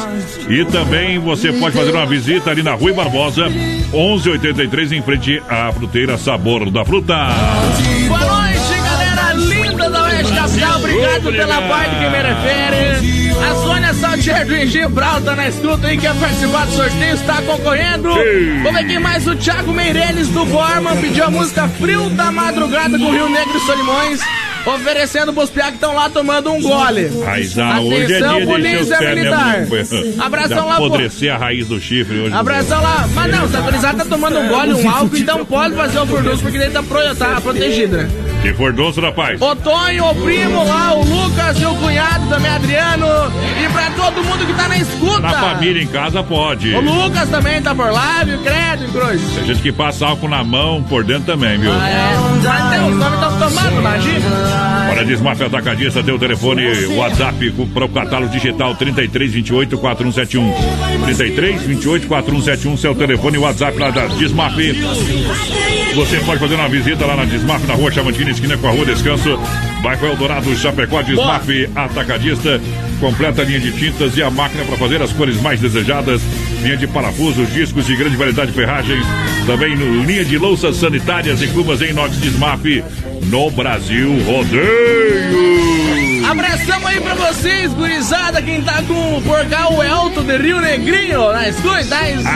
e também você pode fazer uma visita ali na Rui Barbosa, onze oitenta e três, em frente à fruteira Sabor da Fruta. Boa noite, galera linda da Oeste Capital. Obrigado pela parte que me refere. A Sônia Saltier do Gibraltar tá na escuta aí, quer participar do sorteio, está concorrendo. Sim. Vamos aqui mais o Thiago Meireles do Borman, pediu a música Frio da Madrugada com Rio Negro e Solimões, oferecendo pros piá que estão lá tomando um gole. Raizar, atenção, hoje é polícia militar. Abração lá, apodrecer a raiz do chifre hoje. Abração lá. Mas não, se a polícia tá tomando um gole, um álcool, então pode fazer o furdunço, porque ele tá, tá protegido, né? Que furdunço, rapaz. O Tonho, o primo lá, o Lucas e o cunhado também, Adriano. E pra todo mundo que tá na escuta. Na família, em casa, pode. O Lucas também tá por lá, viu? Credo, Cruz. Tem gente que passa álcool na mão, por dentro também, viu? Ah, é. Mas tem uns nomes que estão tomando, imagina. Para Desmaf Atacadista, tem o telefone WhatsApp para o catálogo digital trinta e três, vinte e oito, quarenta e um setenta e um. trinta e três, vinte e oito, quarenta e um setenta e um, seu telefone WhatsApp lá da Desmaf. Você pode fazer uma visita lá na Desmaf, na rua Chamantina, esquina com a rua Descanso, bairro Eldorado, Chapecó. Desmaf Atacadista, completa a linha de tintas e a máquina para fazer as cores mais desejadas, linha de parafusos, discos de grande variedade de ferragens, também no, linha de louças sanitárias e cubas em inox. Desmaf no Brasil Rodeio. Abração aí pra vocês, gurizada, quem tá com por cá, o Elton de Rio Negrinho, na escuta, tá? Exato,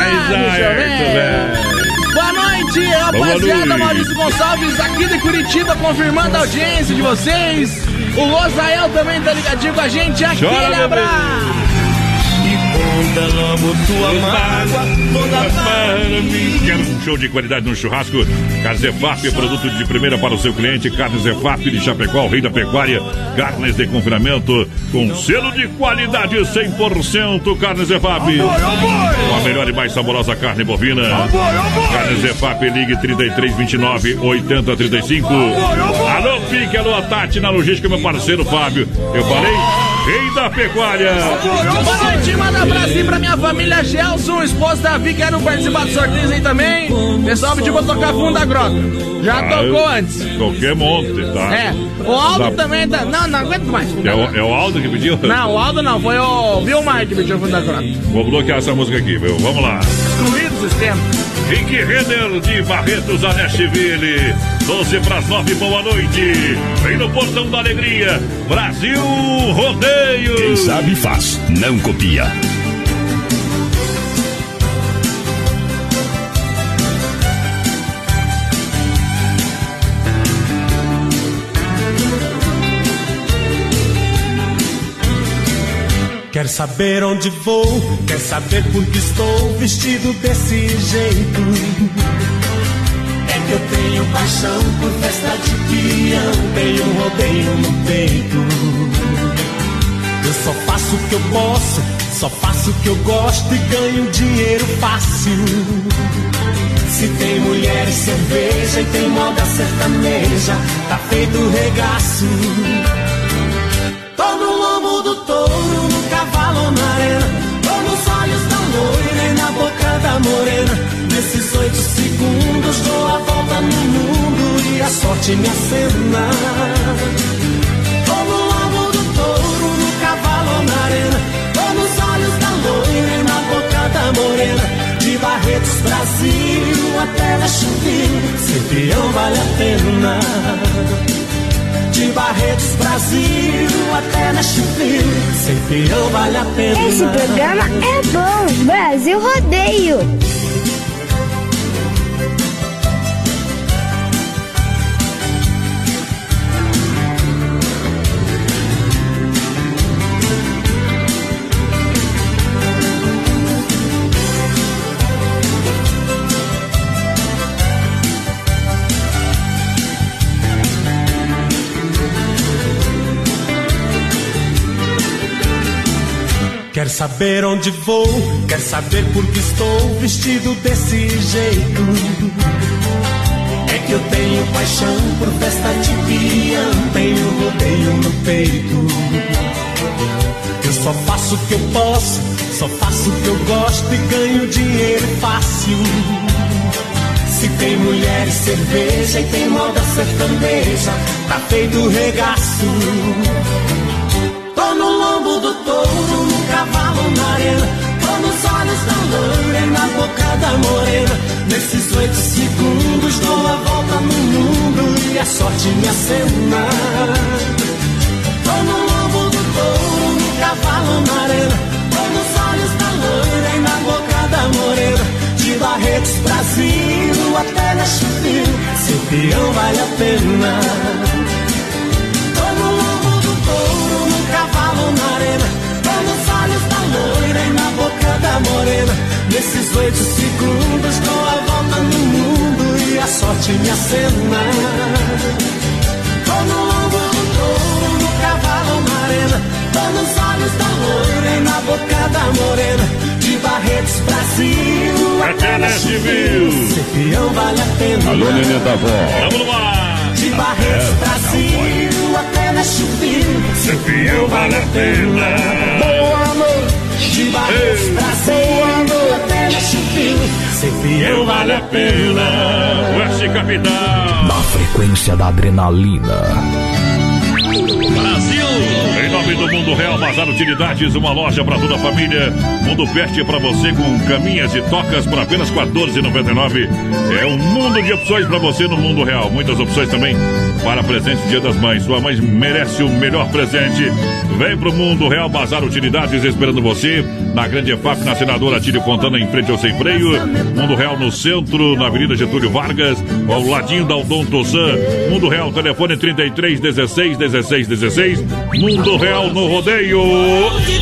Boa noite, rapaziada. Maurício Gonçalves aqui de Curitiba, confirmando a audiência de vocês. O Losael também tá ligadinho com a gente. Aquele Chora, abraço. Conta logo tua mágoa, toda para mim. Quer um show de qualidade no churrasco? Carnes Efap, produto de primeira para o seu cliente. Carnes Efap de Chapecó, o rei da pecuária. Carnes de confinamento com selo de qualidade cem por cento. Carnes Efap, com a melhor e mais saborosa carne bovina. Carnes Efap, ligue trinta e três, vinte e nove, oitenta, trinta e cinco. Alô, Pique, alô, Tati, na logística, meu parceiro Fábio. Eu falei... Rei da pecuária! Boa noite, manda abraço aí pra minha família Gelson, esposa da Vicky, quero participar do sorteio aí também. Pessoal pediu pra tocar Fundo da Grota. Já ah, tocou antes. Toquei um monte, tá? É. O Aldo da... também tá. Não, não aguento mais. É o, é o Aldo que pediu? Não, o Aldo não, foi o Vilmar que pediu Fundo da Grota. Vou bloquear essa música aqui, meu. Vamos lá. Excluído o sistema. Rick Renner de Barretos a Nashville. doze para as nove, boa noite. Vem no Portão da Alegria. Brasil Rodeio. Quem sabe faz, não copia. Quer saber onde vou? Quer saber por que estou vestido desse jeito? Eu tenho paixão por festa de peão, tenho um rodeio no peito. Eu só faço o que eu posso, só faço o que eu gosto e ganho dinheiro fácil. Se tem mulher e cerveja e tem moda sertaneja, tá feito o regaço. Tô no lombo do touro, no cavalo na arena, tô nos olhos da loira e na boca da morena. Nesses oito segundos dou a volta no mundo e a sorte me acena. Tô no lombo do touro, no cavalo na arena, tô nos olhos da loira e na boca da morena. De Barretos, Brasil, até lá Chuvinho, ser peão vale a pena. De Barretos, Brasil, até lá Chuvinho, ser peão vale a pena. Esse programa é bom, Brasil Rodeio. Quer saber onde vou, quer saber por que estou vestido desse jeito. É que eu tenho paixão por festa de peão, tenho rodeio no peito. Eu só faço o que eu posso, só faço o que eu gosto e ganho dinheiro fácil. Se tem mulher e cerveja e tem moda sertaneja, tá feito o regaço. Tô no lombo do touro, no cavalo na arena, tô nos olhos da loira e na boca da morena. Nesses oito segundos dou a volta no mundo e a sorte me acena. Tô no lombo do touro, no cavalo na arena, tô nos olhos da loira e na boca da morena. De Barretos, Brasil, até na Chuvinho, ser peão vale a pena. Da morena, nesses oito segundos dou a volta no mundo e a sorte me acena. Tô no lombo do touro, no cavalo na arena, tô nos olhos da loira e na boca da morena. De Barretos, Brasil, até Nashville, ser peão vale a pena. Alô, Nenê da Vó, vamos lá. De Barretos, Brasil, até Nashville, ser peão vale a pena. Boa noite. De Barretos, Brasil, até Nashville, ser peão vale a pena. Oeste Capital, na frequência da adrenalina. Brasil. Em nome do Mundo Real, Bazar Utilidades, uma loja para toda a família. Mundo Pet para você com caminhas e tocas por apenas quatorze reais e noventa e nove centavos. É um mundo de opções para você no Mundo Real. Muitas opções também para presente Dia das Mães. Sua mãe merece o melhor presente. Vem pro Mundo Real, Bazar Utilidades esperando você. na Grande E F A P, na Senadora Tílio Fontana, em frente ao Sem Freio. Mundo Real no centro, na Avenida Getúlio Vargas, ao ladinho da Odonto San. Mundo Real, telefone trinta e três, dezesseis, dezesseis, dezesseis. Mundo Real no rodeio.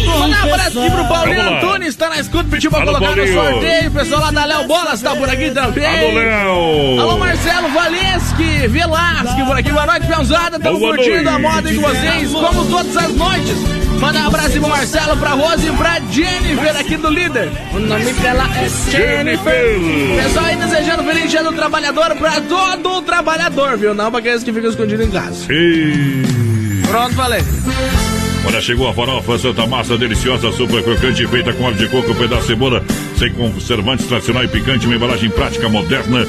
Manda um abraço aqui pro Paulinho Antunes, está na escuta, pediu pra Alô, colocar Paulinho. No sorteio. Pessoal lá da Léo Bolas tá por aqui também. Alô, Léo. Alô, Marcelo Valeschi, Velasque por aqui. Boa noite, Pianzada. Estamos curtindo a moda de vocês, como todas as noites. Manda um abraço pro Marcelo, pra Rose e pra Jennifer aqui do Líder. O nome dela é Jennifer. Pessoal aí desejando feliz dia do trabalhador pra todo o trabalhador, viu? Não pra aqueles que ficam escondidos em casa. E... Pronto, falei. Olha, chegou a farofa Santa Massa, deliciosa, super crocante, feita com óleo de coco, um pedaço de cebola, sem conservantes, tradicional e picante, uma embalagem prática, moderna,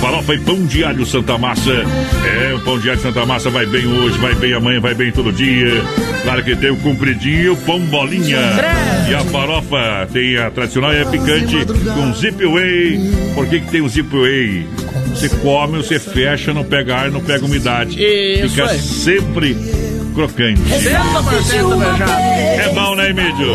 farofa e pão de alho Santa Massa. É, o pão de alho Santa Massa vai bem hoje, vai bem amanhã, vai bem todo dia. Claro que tem o compridinho e o pão bolinha. E a farofa tem a tradicional e a picante, com Zip Whey. Por que que tem o Zip Whey? Você come, você fecha, não pega ar, não pega umidade. Fica sempre... crocante. É bom, né, Emílio?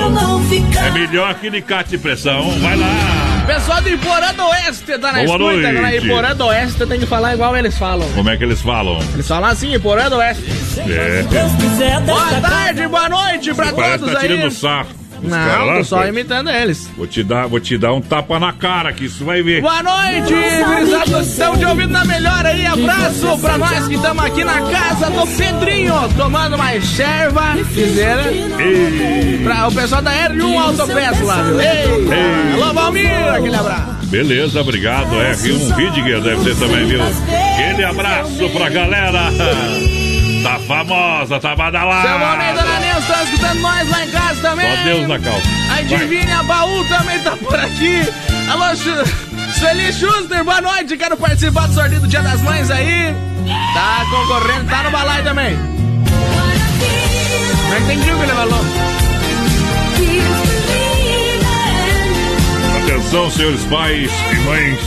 É melhor que alicate de pressão. Vai lá. Pessoal do Iporã do Oeste, tá na escuta. Agora, Iporã do Oeste, eu tenho que falar igual eles falam. Como é que eles falam? Eles falam assim, Iporã do Oeste. É. Boa tarde, boa noite pra Você todos tá aí. Tirando sarro. Os Não, tô só imitando eles. Vou te, dar, vou te dar um tapa na cara, que isso vai ver. Boa noite, gurizada. Estão de ouvido na melhor aí. Abraço pra nós que estamos aqui na casa do Pedrinho, tomando mais serva, fizeram. Pra o pessoal da R um Autopeças lá, viu? Ei. Alô, Valmir, aquele abraço. Beleza, obrigado. R um Vidiger deve ser também, viu? Aquele abraço pra galera. Tá famosa, tá badalada. Seu Valnei e Dona Neuza estão escutando nós lá em casa também. Só Deus na calça. A Divina Baú também tá por aqui. Alô, Sueli Schuster, boa noite. Quero participar do sorteio do Dia das Mães aí. Tá concorrendo, tá no balai também. Não entendi o que ele falou. Atenção, senhores pais e mães.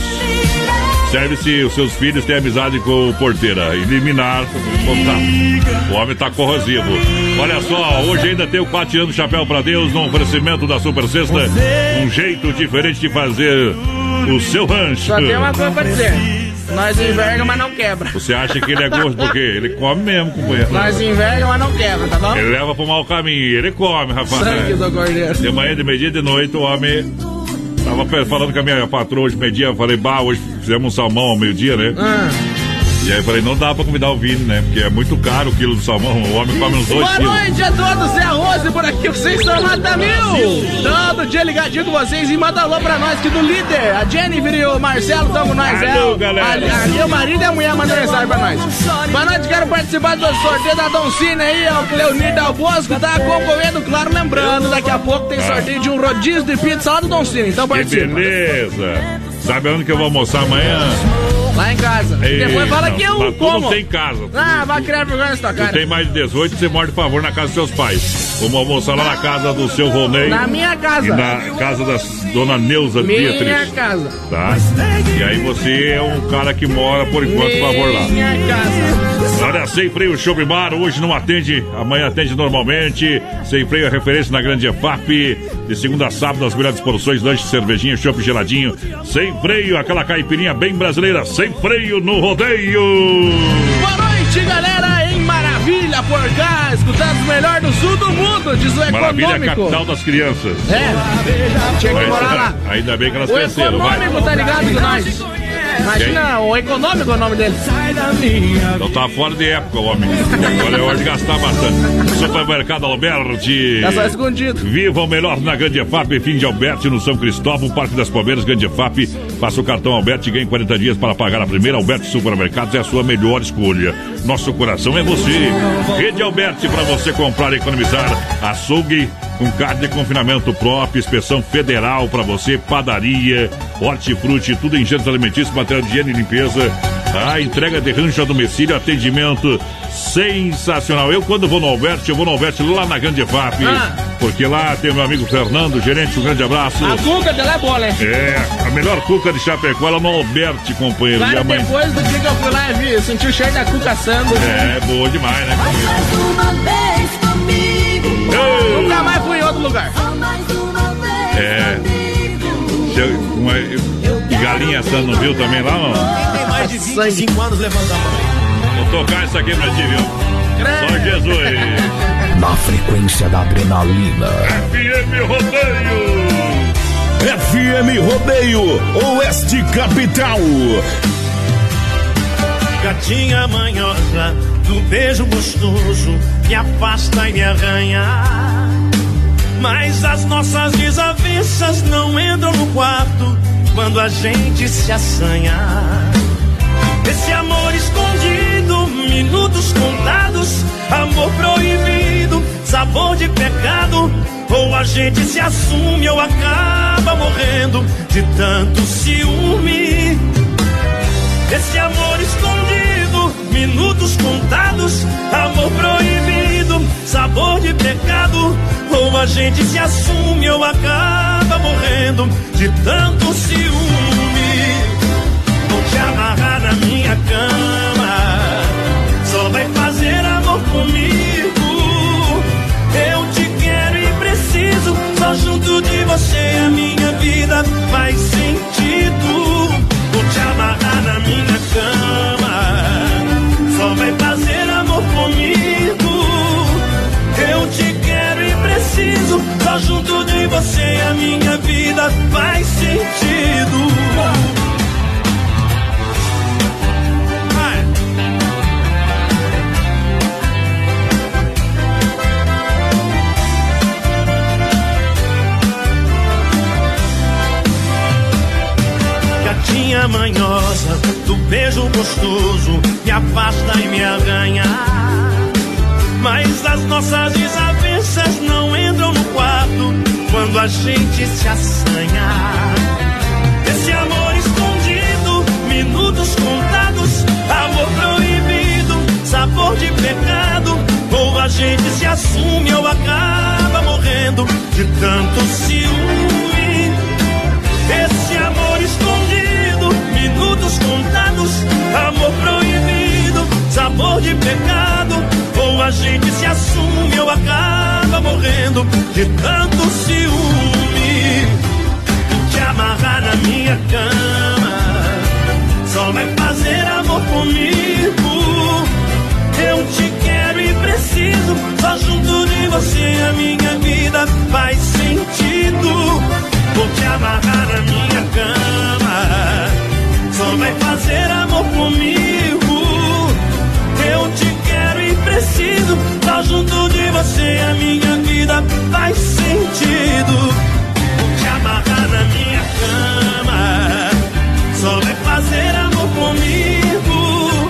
Serve se os seus filhos têm amizade com o porteira. Eliminar, contar. O homem tá corrosivo. Olha só, hoje ainda tem o quatro anos Chapéu pra Deus, no oferecimento da Super Cesta. Um jeito diferente de fazer o seu rancho. Só tem uma coisa pra dizer. Nós enverga, mas não quebra. Você acha que ele é gordo porque ele come mesmo, companheiro. Nós enverga, mas não quebra, tá bom? Ele leva pro mau caminho, ele come, rapaz. Sangue do cordeiro. De manhã, de meio-dia, de noite, o homem... Tava falando com a minha patroa hoje, meio-dia, eu falei, bah, hoje fizemos um salmão ao meio-dia, né? Ah. E aí eu falei, não dá pra convidar o Vini, né? Porque é muito caro o quilo do salmão, o homem come uns dois quilos. Boa noite a todos, é a Rose por aqui, vocês são Mata Mil! Todo dia ligadinho com vocês e manda alô pra nós que do Líder, a Jennifer e o Marcelo estão com nós, alô, é, galera. A, a, meu marido e a mulher mandam mensagem pra nós. Boa noite, quero participar do sorteio da Don Cine aí, ó, o Leonir Dal Bosco tá concorrendo, claro, lembrando, daqui a pouco tem sorteio de um rodízio de pizza lá do Don Cine, então participa. Que beleza! Sabe onde que eu vou almoçar amanhã? Lá em casa. Ei, e depois fala não, que eu como. Não tem casa. Ah, vai criar vergonha nessa tua cara. Tu tem mais de dezoito, você morde favor na casa dos seus pais. Vamos almoçar lá na casa do seu Ronei. Na minha casa. E na casa da dona Neuza Beatriz. Minha casa. Tá? E aí você é um cara que mora por enquanto, por favor, lá. Minha casa. Olha, Sem Freio Shopping Bar, hoje não atende, amanhã atende normalmente. Sem Freio é referência na Grande E F A P. De segunda a sábado, as melhores porções, lanche, cervejinha, chopp geladinho. Sem Freio, aquela caipirinha bem brasileira. Sem Freio no rodeio. Boa noite, galera, hein? Maravilha por cá, escutando o melhor do sul do mundo, diz o Econômico. Maravilha é a capital das crianças. É, tinha que morar lá. Ainda bem que elas cresceram. O Econômico tá ligado com nós. Imagina, o Econômico é o nome dele. Então tá fora de época, o homem. Agora é hora de gastar bastante. Supermercado Alberti. Tá só escondido. Viva o melhor na Grande E F A P. Fim de Alberti no São Cristóvão, Parque das Palmeiras, Grande E F A P. Faça o cartão Alberti e ganhe quarenta dias para pagar a primeira. Alberti Supermercados é a sua melhor escolha. Nosso coração é você. Rede Alberti para você comprar e economizar. Açougue com carne de confinamento próprio, inspeção federal para você, padaria, hortifruti, tudo em gêneros alimentícios, material de higiene e limpeza. A entrega de rancho a domicílio, atendimento sensacional. Eu quando vou no Alberti, eu vou no Alberti lá na Grande E F A P, ah. porque lá tem o meu amigo Fernando, gerente, um grande abraço. A cuca dela é boa, né? É, a melhor cuca de Chapecó, ela no Alberti, companheiro. Claro, mãe... depois do dia que eu fui lá, eu, vi, eu senti o cheiro da cuca assando. É, boa demais, né? Mas mais uma vez comigo. Ei. Nunca mais fui em outro lugar. Só mais uma vez. Cesta, não viu também lá, não? Quem tem mais de vinte e cinco anos, levanta a mão. Vou tocar isso aqui pra ti, viu? Só Jesus. Na frequência da adrenalina. F M Rodeio. F M Rodeio, Oeste Capital. Gatinha manhosa, do beijo gostoso, me afasta e me arranha. Mas as nossas desavenças não entram no quarto quando a gente se assanha. Esse amor escondido, minutos contados, amor proibido, sabor de pecado. Ou a gente se assume ou acaba morrendo de tanto ciúme. Esse amor escondido, minutos contados, amor proibido, sabor de pecado. Ou a gente se assume ou acaba morrendo de tanto ciúme. Vou te amarrar na minha cama, só vai fazer amor comigo. Eu te quero e preciso, só junto de você a minha vida faz sentido. Vou te amarrar na minha cama, só vai fazer amor comigo. Eu te quero e preciso, só junto de você a minha vida faz sentido. Vai. Gatinha manhosa, do beijo gostoso, me afasta e me arranha. Mas as nossas desavenças não entram no quarto quando a gente se assanha. Esse amor escondido, minutos contados, amor proibido, sabor de pecado. Ou a gente se assume ou acaba morrendo de tanto ciúme. Esse amor escondido, minutos contados, amor proibido, sabor de pecado. Ou a gente se assume ou acaba morrendo de tanto ciúme. Te amarrar na minha cama, só vai fazer amor comigo. Eu te quero e preciso, só junto de você a minha vida faz sentido. Vou te amarrar na minha cama, só vai fazer amor comigo. Eu te quero e preciso, só junto de você a minha vida faz sentido. Vou te amarrar na minha cama, só vai fazer amor comigo.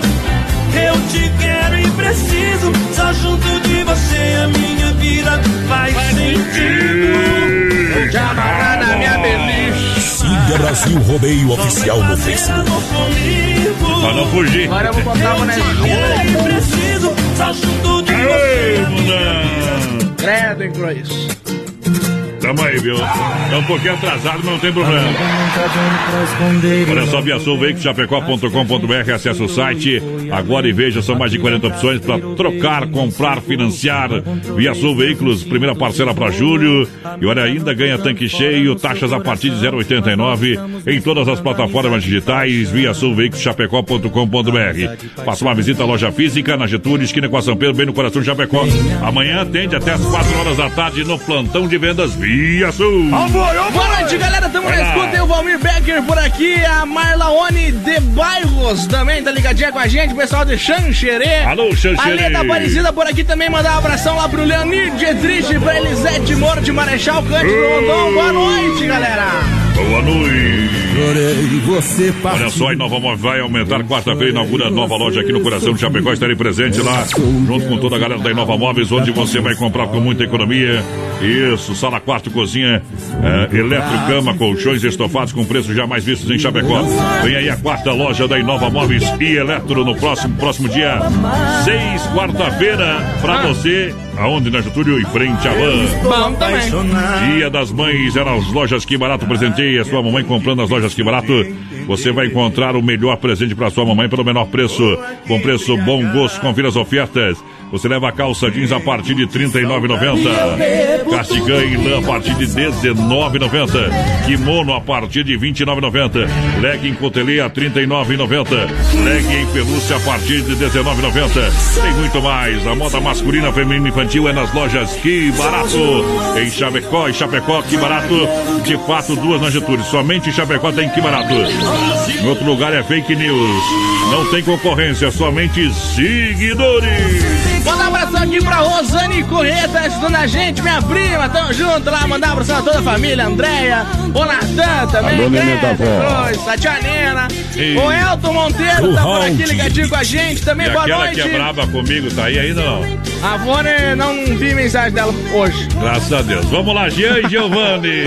Eu te quero e preciso, só junto de você a minha vida faz, faz sentido. Vou te amarrar na minha beleza. Siga Brasil Rodeio Oficial no Facebook. Só não fugir. Agora eu vou botar uma netinha. Preciso, só junto de você. Credo, hein, Cruz? Tamo aí, viu? É um pouquinho atrasado, mas não tem problema. Olha só, Via Sul Veículos, chapecó ponto com ponto b r, acessa o site agora e veja, são mais de quarenta opções para trocar, comprar, financiar. Via Sul Veículos, primeira parcela para julho. E olha, ainda ganha tanque cheio, taxas a partir de zero vírgula oitenta e nove em todas as plataformas digitais. Via Sul Veículos, chapecó ponto com ponto b r. Faça uma visita à loja física na Getúlio, esquina com a São Pedro, bem no coração de Chapecó. Amanhã atende até as quatro horas da tarde no plantão de vendas Via Sul. Oh boy, oh boy. Boa noite, galera, tamo é na escuta, eu, Valmir Becker por aqui, a Marlaone de Bairros também tá ligadinha com a gente, o pessoal de Xanxerê. Alô, Xanxerê. A Leda Aparecida por aqui também, mandar um abração lá pro Leonir Dietrich, pra Elisete Moro de Marechal Cândido Rondon. Boa noite, galera. Boa noite. Olha só, a Inova Móveis vai aumentar. Quarta-feira inaugura a nova loja aqui no coração de Chapecó. Estarei presente lá, junto com toda a galera da Inova Móveis, onde você vai comprar com muita economia. Isso, sala, quarto, cozinha, é, eletrocama, colchões estofados com preços jamais vistos em Chapecó. Vem aí a quarta loja da Inova Móveis e Eletro no próximo, próximo dia seis, quarta-feira, pra você. Aonde, na Getúlio? Em frente à Van. Bom também. Dia das Mães era as lojas Que Barato. Presentei a sua mamãe comprando as lojas Que Barato. Você vai encontrar o melhor presente para sua mamãe pelo menor preço. Com preço, bom gosto. Confira as ofertas. Você leva a calça jeans a partir de trinta e nove reais e noventa centavos. Castigã e lã a partir de dezenove reais e noventa centavos. Kimono a partir de vinte e nove reais e noventa centavos. Leg em cotelê a trinta e nove reais e noventa centavos. Leg em pelúcia a partir de dezenove reais e noventa centavos. Tem muito mais. A moda masculina, feminina e infantil é nas lojas Que Barato. Em Chapecó e Chapecó, Que Barato. De fato, duas na Getúlio. Somente em Chapecó tem Que Barato. Em outro lugar é Fake News. Não tem concorrência, somente seguidores. Mandar um abração aqui pra Rosane Corrêa, tá ajudando a gente, minha prima, tamo junto lá, mandar um abração a toda a família, Andréia, o Natan também, a tia Nena, e... o Elton Monteiro o tá por aqui ligadinho com a gente também, e boa noite. Que é braba comigo, tá aí ainda não? A Vone, não vi mensagem dela hoje. Graças a Deus. Vamos lá, Jean e Giovanni.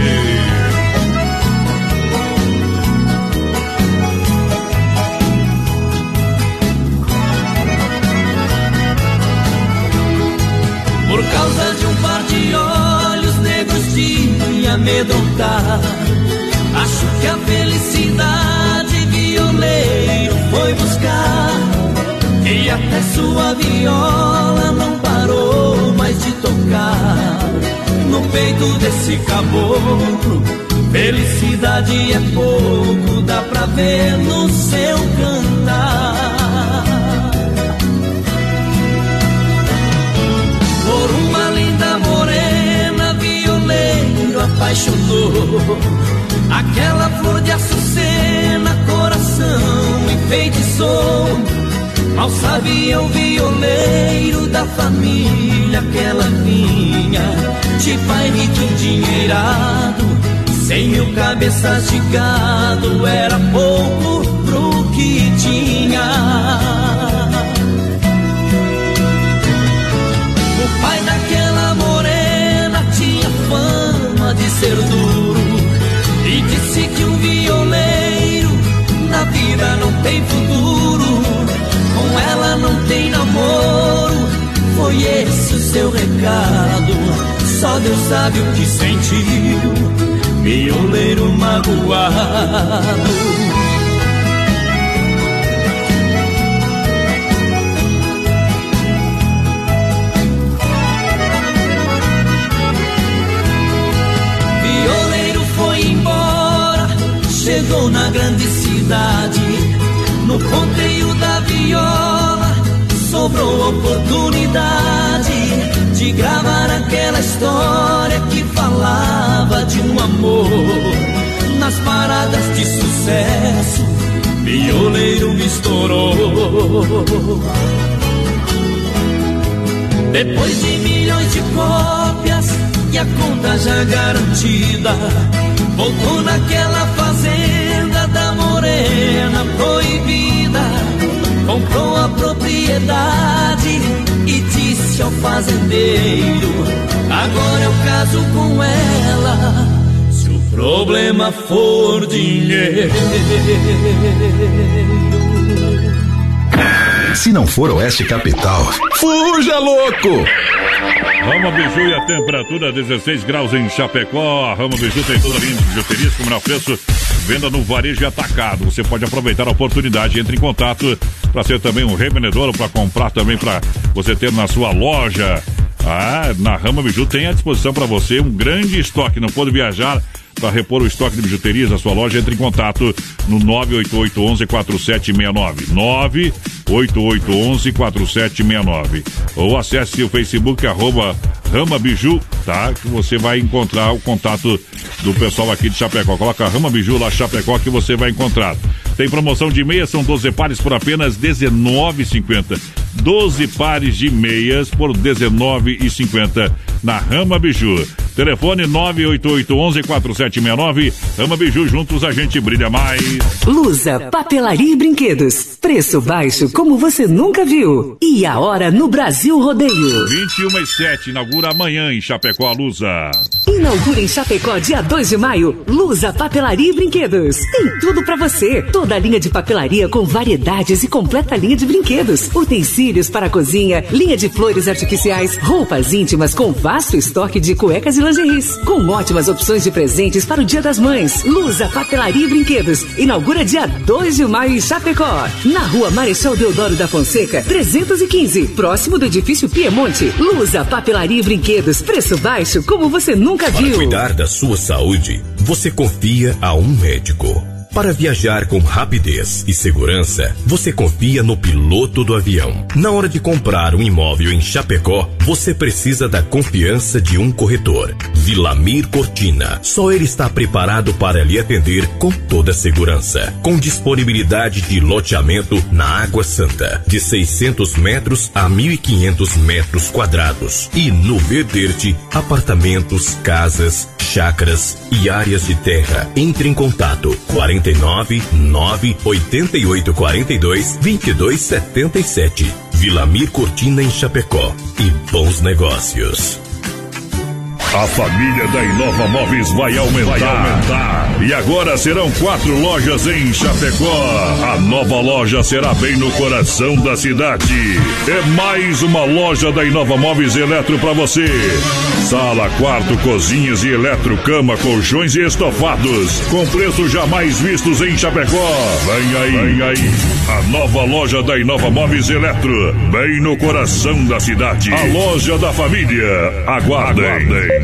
Por causa de um par de olhos negros de me amedrontar, acho que a felicidade violeiro foi buscar, e até sua viola não parou mais de tocar. No peito desse caboclo, felicidade é pouco, dá pra ver no seu cantar. Por uma linda morena, violeiro apaixonou. Aquela flor de açucena, coração enfeitiçou. Mal sabia o violeiro da família que ela vinha, de pai rico endinheirado, cem mil cabeças de gado, era pouco pro que tinha. Pai daquela morena tinha fama de ser duro, e disse que um violeiro na vida não tem futuro. Com ela não tem namoro, foi esse o seu recado. Só Deus sabe o que sentiu, violeiro magoado. Chegou na grande cidade, no ponteio da viola sobrou oportunidade de gravar aquela história que falava de um amor. Nas paradas de sucesso, violeiro me estourou. Depois de milhões de cópias e a conta já garantida, voltou naquela fazenda da morena proibida. Comprou a propriedade e disse ao fazendeiro: agora eu caso com ela, se o problema for dinheiro. Se não for Oeste Capital, fuja, louco! Rama Biju e a temperatura dezesseis graus em Chapecó. A Rama Biju tem toda a linha de bijuterias com o menor preço. Venda no varejo e atacado. Você pode aproveitar a oportunidade. Entre em contato para ser também um revendedor ou para comprar também para você ter na sua loja. Ah, na Rama Biju tem à disposição para você um grande estoque. Não pode viajar para repor o estoque de bijuterias na sua loja. Entre em contato no nove oito oito um um quatro sete seis nove. nove oito oito um um quatro sete seis nove. Ou acesse o Facebook, arroba Rama Biju, tá? Que você vai encontrar o contato do pessoal aqui de Chapecó. Coloca Rama Biju lá, Chapecó, que você vai encontrar. Tem promoção de meias, são doze pares por apenas dezenove reais e cinquenta centavos. doze pares de meias por dezenove reais e cinquenta centavos na Rama Biju. Telefone nove oito oito um um quatro sete seis nove. Rama Biju, juntos a gente brilha mais. Luza, papelaria e brinquedos. Preço baixo como você nunca viu. E a hora no Brasil Rodeio. vinte e uma e sete, inaugura amanhã em Chapecó, Luza. Inaugura em Chapecó, dia dois de maio. Luza, papelaria e brinquedos. Tem tudo pra você. Toda a linha de papelaria com variedades e completa linha de brinquedos. Utensílios para a cozinha, linha de flores artificiais, roupas íntimas com vasto estoque de cuecas e lingeries, com ótimas opções de presentes para o Dia das Mães. Luza, Papelaria e Brinquedos, inaugura dia dois de maio em Chapecó, na rua Marechal Deodoro da Fonseca, trezentos e quinze, próximo do edifício Piemonte. Luza, Papelaria e Brinquedos, preço baixo como você nunca viu. Para cuidar da sua saúde, você confia a um médico. Para viajar com rapidez e segurança, você confia no piloto do avião. Na hora de comprar um imóvel em Chapecó, você precisa da confiança de um corretor. Vilamir Cortina. Só ele está preparado para lhe atender com toda segurança. Com disponibilidade de loteamento na Água Santa, de seiscentos metros a mil e quinhentos metros quadrados. E no Verde, apartamentos, casas, chácaras e áreas de terra. Entre em contato. quarenta e nove, nove, oitenta e oito, quarenta e dois, vinte e dois, setenta e sete. Vilamir Cortina em Chapecó. E bons negócios. A família da Inova Móveis vai aumentar. vai aumentar. E agora serão quatro lojas em Chapecó. A nova loja será bem no coração da cidade. É mais uma loja da Inova Móveis Eletro para você. Sala, quarto, cozinhas e eletrocama, colchões e estofados, com preços jamais vistos em Chapecó. Vem aí, vem aí. A nova loja da Inova Móveis Eletro, bem no coração da cidade. A loja da família. Aguardem. Aguardem.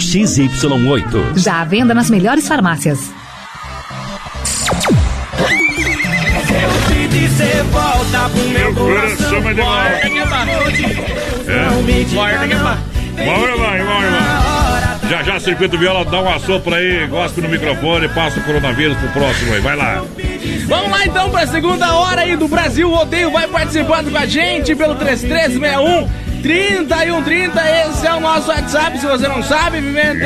X Y oito. Já à venda nas melhores farmácias. Você volta pro meu coração. Vamos lá, vamos lá. Já já, Circuito Viola, dá um assopro aí, gosta no microfone, passa o coronavírus pro próximo aí, vai lá. Vamos lá então pra segunda hora aí do Brasil Rodeio, vai participando com a gente pelo três três seis um, três um três zero, esse é o nosso WhatsApp, se você não sabe,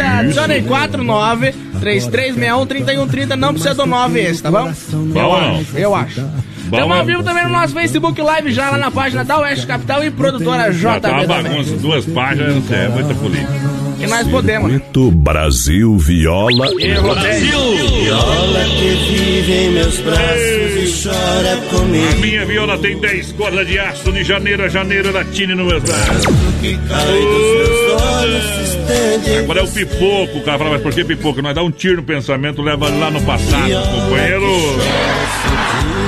adicione quatro nove, três três seis um, três um três zero, não precisa do nove esse, tá bom? Bom, eu acho. Estamos ao vivo também no nosso Facebook Live, já lá na página da Oeste Capital e produtora J B. Já tá uma bagunça, duas páginas, é muita política. Que nós podemos. Circuito Brasil Viola e Rodeio. Viola que vive em meus braços e chora comigo. A minha viola tem dez cordas de aço, de janeiro a janeiro ela tine nos meus braços. Oh, agora é o pipoco, o cara fala, mas por que pipoco? Nós dá um tiro no pensamento, leva lá no passado, companheiro.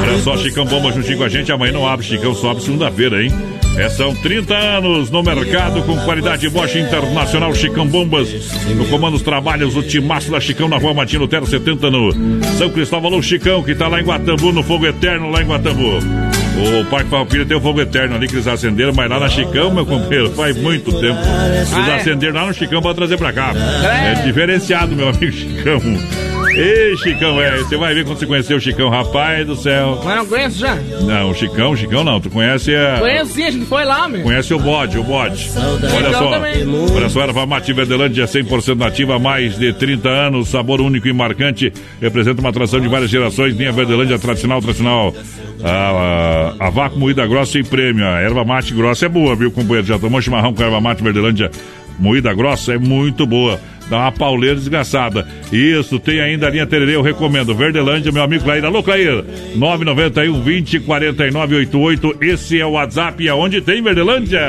Olha só, Chicão Bombas juntinho com a gente, amanhã não abre, Chicão só abre segunda-feira, hein? É, são trinta anos no mercado com qualidade Bosch Internacional. Chicão Bombas, no comando dos trabalhos, o timaço da Chicão na rua Martino Terra setenta no São Cristóvão. O Chicão que tá lá em Guatambu, no Fogo Eterno, lá em Guatambu. O Parque Farroupilha tem o Fogo Eterno ali que eles acenderam, mas lá na Chicão, meu companheiro, faz muito tempo. Eles ah, é? acenderam lá no Chicão pra trazer pra cá. É, é diferenciado, meu amigo Chicão. Ei, Chicão, é, você vai ver quando você conhecer o Chicão, rapaz do céu. Mas não conheço já? Não, o Chicão, o Chicão não, tu conhece a... Conheço sim, a gente foi lá, meu. Conhece o bode, o bode. Olha só, também. Olha só, erva mate Verdelândia, cem por cento nativa, há mais de trinta anos, sabor único e marcante, representa uma atração de várias gerações, linha Verdelândia tradicional, tradicional. A, a, a vácuo moída grossa e prêmio, a erva mate grossa é boa, viu, companheiro? Já tomou chimarrão com a erva mate Verdelândia moída grossa? É muito boa. Dá uma pauleira desgraçada. Isso, tem ainda a linha Tererê, eu recomendo. Verdelândia, meu amigo Clair. Alô, Clair! nove nove um, vinte, quarenta e nove, oitenta e oito. Esse é o WhatsApp e aonde tem Verdelândia?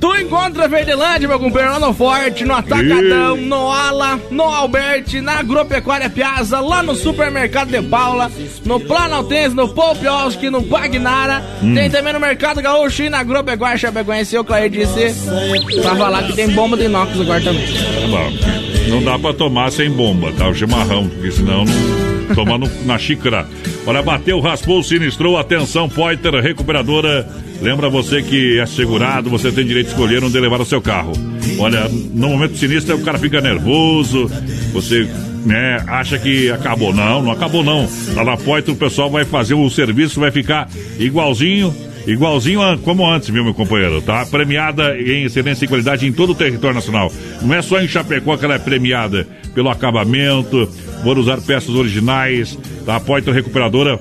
Tu encontra Verdelândia, meu companheiro, lá no Forte, no Atacadão, e... no Ala, no Alberti, na Agropecuária Piazza, lá no Supermercado de Paula, no Planaltense, no Polpioski, no Bagnara. Hum. Tem também no Mercado Gaúcho e na Agropecuária Chapecoense. O Clair disse pra falar que tem bomba de inox agora também. Tá bom. Não dá pra tomar sem bomba, tá? O chimarrão, porque senão não toma no, na xícara. Olha, bateu, raspou, sinistrou, atenção, Pointer, recuperadora. Lembra você que é segurado, você tem direito de escolher onde levar o seu carro. Olha, no momento sinistro, o cara fica nervoso, você... né, acha que acabou, não, não acabou não. Lá na Pointer o pessoal vai fazer o serviço, vai ficar igualzinho Igualzinho a, como antes, viu, meu companheiro? Tá premiada em excelência e qualidade em todo o território nacional. Não é só em Chapecó que ela é premiada pelo acabamento, por usar peças originais. Tá? A Pointer Recuperadora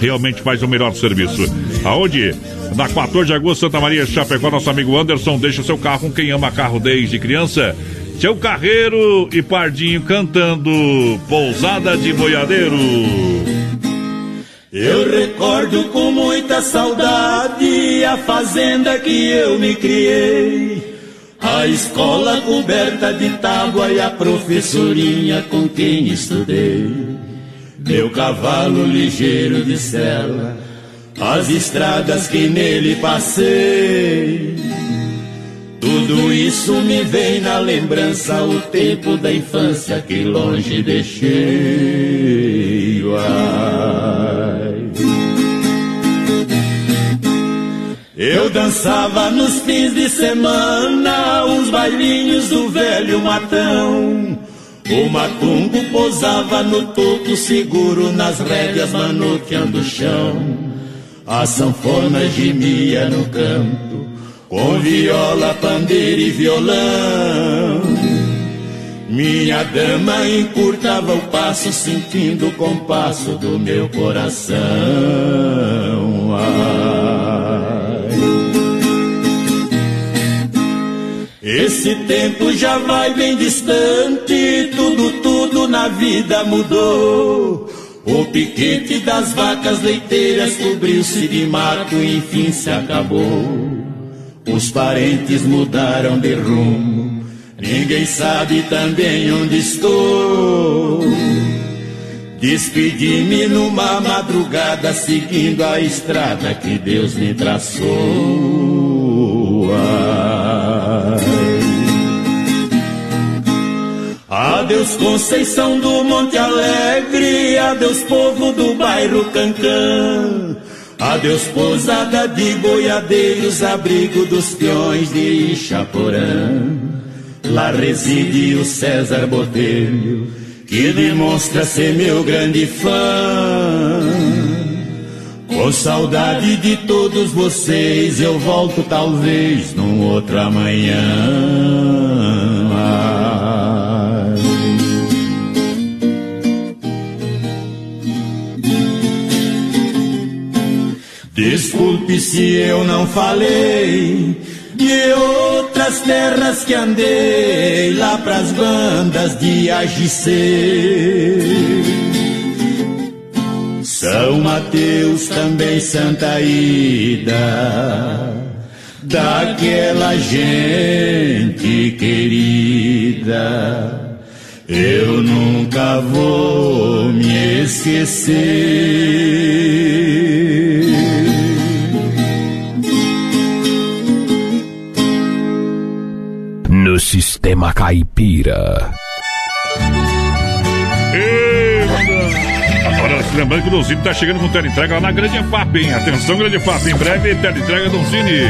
realmente faz o melhor serviço. Aonde? Na quatorze de agosto, Santa Maria, Chapecó. Nosso amigo Anderson deixa seu carro com quem ama carro desde criança. Seu Carreiro e Pardinho cantando Pousada de Boiadeiro. Eu recordo com muita saudade a fazenda que eu me criei, a escola coberta de tábua e a professorinha com quem estudei, meu cavalo ligeiro de sela, as estradas que nele passei. Tudo isso me vem na lembrança, o tempo da infância que longe deixei. Ai. Eu dançava nos fins de semana os bailinhos do velho matão. O matungo pousava no topo seguro nas rédeas manuqueando o chão. A sanfona gemia no canto com viola, pandeiro e violão. Minha dama encurtava o passo, sentindo o compasso do meu coração. Ai. Esse tempo já vai bem distante, tudo, tudo na vida mudou. O piquete das vacas leiteiras cobriu-se de mato e enfim se acabou. Os parentes mudaram de rumo, ninguém sabe também onde estou. Despedi-me numa madrugada, seguindo a estrada que Deus me traçou. Ai. Adeus Conceição do Monte Alegre, adeus povo do bairro Cancã, adeus pousada de boiadeiros, abrigo dos peões de Ixaporã. Lá reside o César Botelho, que demonstra ser meu grande fã. Com saudade de todos vocês, eu volto talvez num outro amanhã. Desculpe se eu não falei de outras terras que andei, lá pras bandas de A G C, São Mateus, também Santa Ida, daquela gente querida, eu nunca vou me esquecer. No Sistema Caipira. Agora, lembrando que o Doncini está chegando com teleentrega lá na Grande Efap, hein? Atenção, Grande Efap, em breve teleentrega Doncini.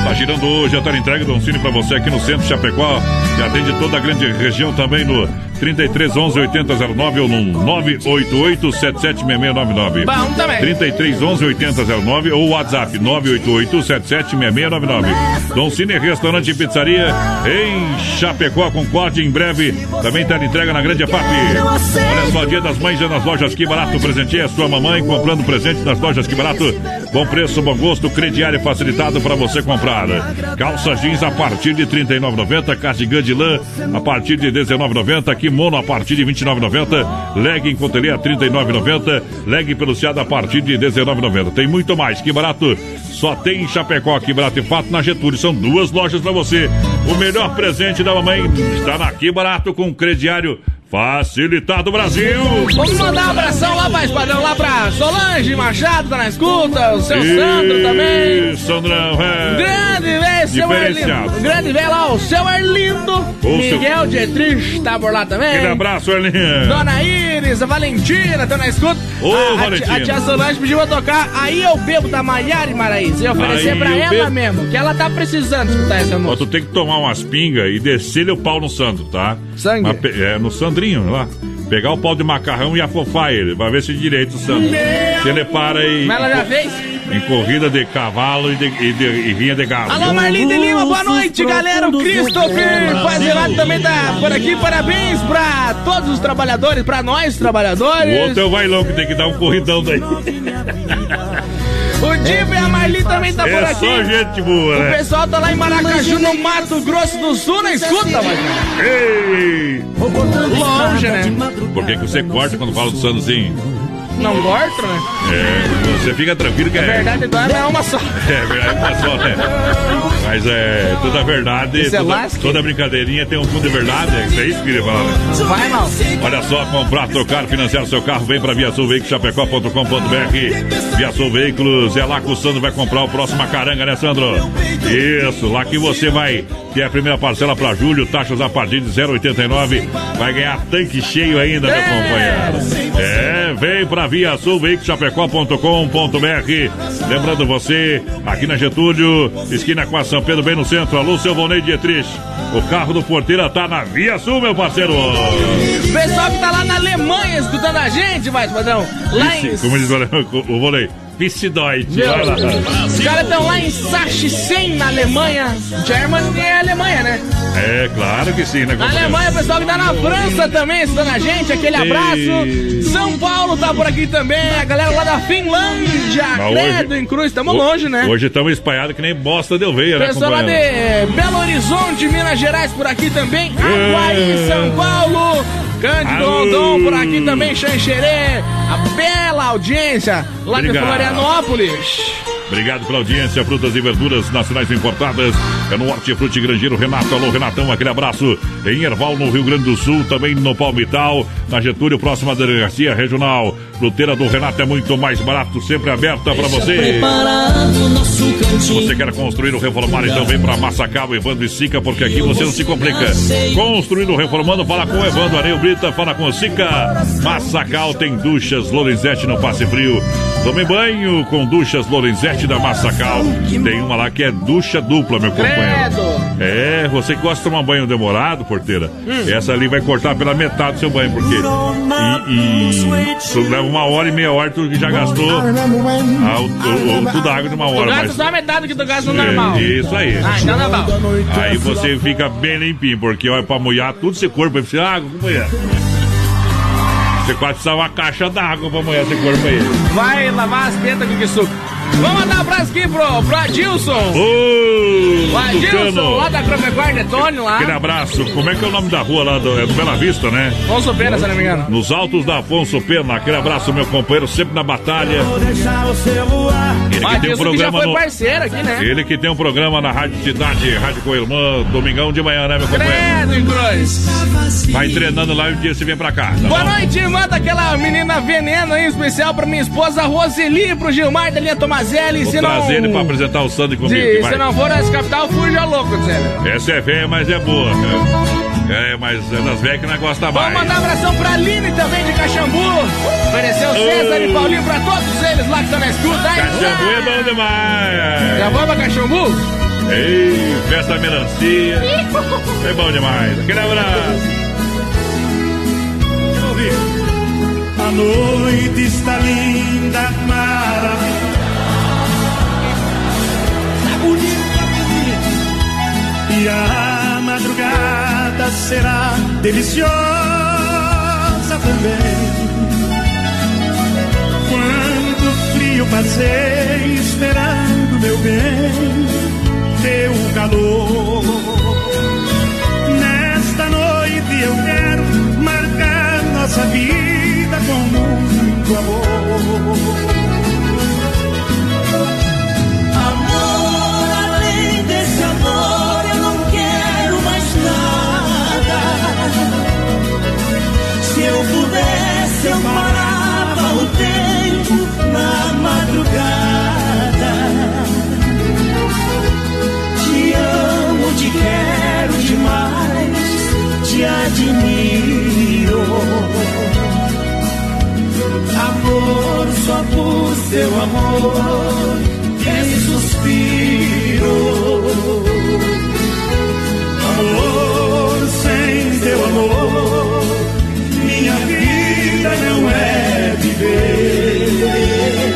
Está girando hoje a teleentrega Doncini para você aqui no centro de Chapecó, que atende toda a grande região também no trinta e três, onze, oitenta, zero nove ou no nove oito oito, sete sete seis seis nove nove. Bom também. trinta e três, onze, oitenta, zero nove ou WhatsApp nove oito oito, sete sete seis seis nove nove. Doncini Restaurante e Pizzaria em Chapecó, Concorde, em breve também está entrega na Grande F A P. Olha só, Dia das Mães é nas lojas Que Barato. Presenteie a sua mamãe comprando presente nas lojas Que Barato. Bom preço, bom gosto, crediário facilitado para você comprar. Calça jeans a partir de trinta e nove reais e noventa centavos, cardigan de lã a partir de dezenove reais e noventa centavos, kimono a partir de vinte e nove reais e noventa centavos, leg em cotelê a trinta e nove reais e noventa centavos, leg peluciado a partir de dezenove reais e noventa centavos. Tem muito mais, Que Barato só tem em Chapecó. Que Barato e Fato na Getúlio, são duas lojas para você. O melhor presente da mamãe está na Que Barato, com crediário facilitado, Brasil! Vamos mandar um abração lá pra Espadão, lá pra Solange Machado, tá na escuta, o seu e... Sandro também. Sandrão, é. Um grande velho, seu Arlindo. Um grande velho lá, o seu Arlindo. O Miguel seu... Dietrich tá por lá também. Aquele abraço, Arlindo. Dona Iris, a Valentina, tá na escuta. Ô, a, Valentina. A, a tia Solange pediu pra tocar Aí Eu Bebo, da Maiara e Maraíza. E oferecer Aí pra ela bebo. mesmo, que ela tá precisando escutar essa música. Ó, tu tem que tomar umas pingas e descer-lhe o pau no Sandro, tá? Sangue? Uma, é, no Sandro. Lá, pegar o pau de macarrão e afofar ele. Vai ver se direito, Sandro. Se ele para e... Mas ela já fez? em corrida de cavalo e, de, e, de, e rinha de galo. Alô, Marlin de Lima, boa noite, galera. O Christopher Fazerado também tá por aqui. Parabéns pra todos os trabalhadores, pra nós trabalhadores. O outro é o Vailão que tem que dar um corridão daí. O Diva e a Marli também tá é por aqui. Só gente boa, né? O pessoal tá lá em Maracaju, no Mato Grosso do Sul, não escuta, mas... Ei! Longe, né? Por que que você corta quando fala do Sanzinho? Não corto, né? É, você fica tranquilo que é... É verdade, Eduardo, é uma só. É verdade, é uma só, né? Mas é, toda verdade, é toda, toda brincadeirinha tem um fundo de verdade, é isso que ele fala, né? Vai, mal. Olha só, comprar, trocar, financiar seu carro, vem pra Via Sul Veículos, chapecó ponto com ponto b r. Via Sul Veículos, é lá que o Sandro vai comprar o próximo caranga, né, Sandro? Isso, lá que você vai ter a primeira parcela pra julho, taxas a partir de zero vírgula oitenta e nove, vai ganhar tanque cheio ainda, meu companheiro. É, vem pra Via Sul Veículos, chapecó ponto com ponto b r. Lembrando você, aqui na Getúlio, esquina com a São Pedro, bem no centro. Alô, seu Volney Dietrich, o carro do Porteira tá na Via Sul, meu parceiro. O pessoal que tá lá na Alemanha escutando a gente, mas, padrão, lá em... Como diz o Volney, Pissidóide. Os caras estão lá em Sachsen, na Alemanha. Germany é Alemanha, né? É, claro que sim, né? Na Alemanha, o pessoal que tá na França também escutando a gente, aquele abraço. E... São Paulo tá por aqui também, a galera lá da Finlândia, Credo em Cruz, tamo longe, né? Hoje estamos espalhados que nem bosta deu veia, né? Pessoal lá de Belo Horizonte, Minas Gerais por aqui também, Aguaí, São Paulo, Cândido Rondon por aqui também, Xanxerê, a bela audiência lá Obrigado. De Florianópolis. Obrigado pela audiência, frutas e verduras nacionais importadas, é no Hortifruti Grangeiro Renato. Alô, Renatão, aquele abraço em Erval, no Rio Grande do Sul, também no Palmital, na Getúlio, próxima delegacia regional. Fruteira do Renato é muito mais barato, sempre aberta para você. Se você quer construir ou reformar, então vem para Massacal, Evandro e Sica, porque aqui você não se complica. Construindo ou reformando, fala com o Evandro, Areio Brita, fala com o Sica. Massacal tem duchas Lorenzetti, não passe frio. Tome banho com duchas Lorenzetti da Massacal. Tem uma lá que é ducha dupla, meu companheiro. É, você que gosta de tomar banho demorado, porteira, hum. essa ali vai cortar pela metade do seu banho, porque e, e tu leva uma hora e meia hora, tu já gastou a, o, o, tudo a água de uma hora. Tu gasta mas... só a metade que tu gasta no é, normal. Isso aí. Ah, então não é bom. Aí você fica bem limpinho, porque olha, pra molhar todo esse corpo, aí precisa água, como é? Você quase precisava uma caixa d'água pra molhar esse corpo aí. Vai lavar as tetas com que suco. Vamos mandar um abraço aqui pro, pro Adilson. Ô, o Adilson, lá da Cropecuar de Tônio, lá. Aquele abraço. Como é que é o nome da rua lá? Do, é do Bela Vista, né? Afonso Pena, se não me engano. Nos altos da Afonso Pena. Aquele abraço, meu companheiro, sempre na batalha. Ele que tem um programa que já foi parceiro aqui, né? Ele que tem um programa na Rádio Cidade, Rádio Coirmã, domingão de manhã, né, meu companheiro? Credo em Cruz. Vai treinando lá e um dia você vem pra cá. Tá Boa bom? noite, manda aquela menina veneno aí, especial pra minha esposa Roseli, pro Gilmar da linha Tomás. Zeli, Vou trazer não... ele pra apresentar o Sandy comigo. Se, se não for essa capital, fuja louco, Zé. Essa é velha, mas é boa. É, é mas é das velhas que não gosta mais. Vamos mandar um abração pra Aline também de Caxambu. Oferecer o César oh. e Paulinho pra todos eles lá que estão na escuta. Caxambu é bom demais. Já vamos pra Caxambu? Ei, festa melancia. É bom demais. Aquele abraço. A noite está linda, maravilhosa. E a madrugada será deliciosa também. Quando frio passei esperando, meu bem, teu calor. Nesta noite eu quero marcar nossa vida com muito amor. Se eu pudesse, eu parava o tempo na madrugada. Te amo, te quero demais, te admiro. Amor, só por seu amor, esse suspiro. Amor, sem teu amor, minha vida não é viver.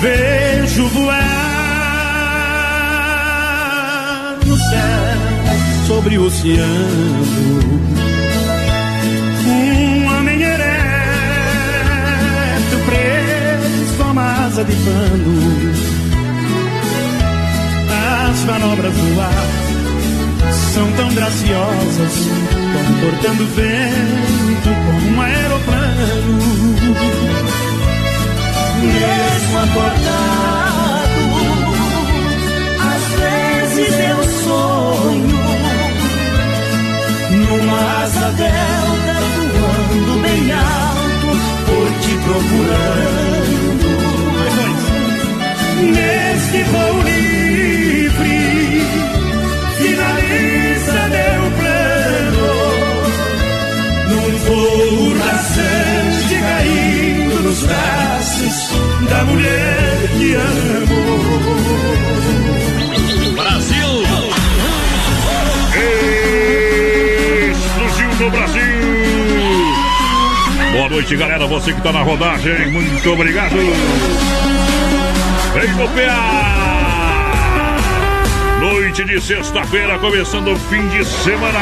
vejo voar no céu sobre o oceano um homem ereto preso a uma asa de pano. As manobras do ar são tão graciosas, comportando o vento como um aeroplano. Mesmo acordado, às vezes eu sonho numa asa delta voando bem alto, por te procurando. Neste voo livre, finaliza meu plano, num voo rasante caindo nos braços da mulher que amo. Brasil! Explosivo do Brasil! Boa noite, galera, você que tá na rodagem, muito obrigado! Vem no P A! Noite de sexta-feira, começando o fim de semana!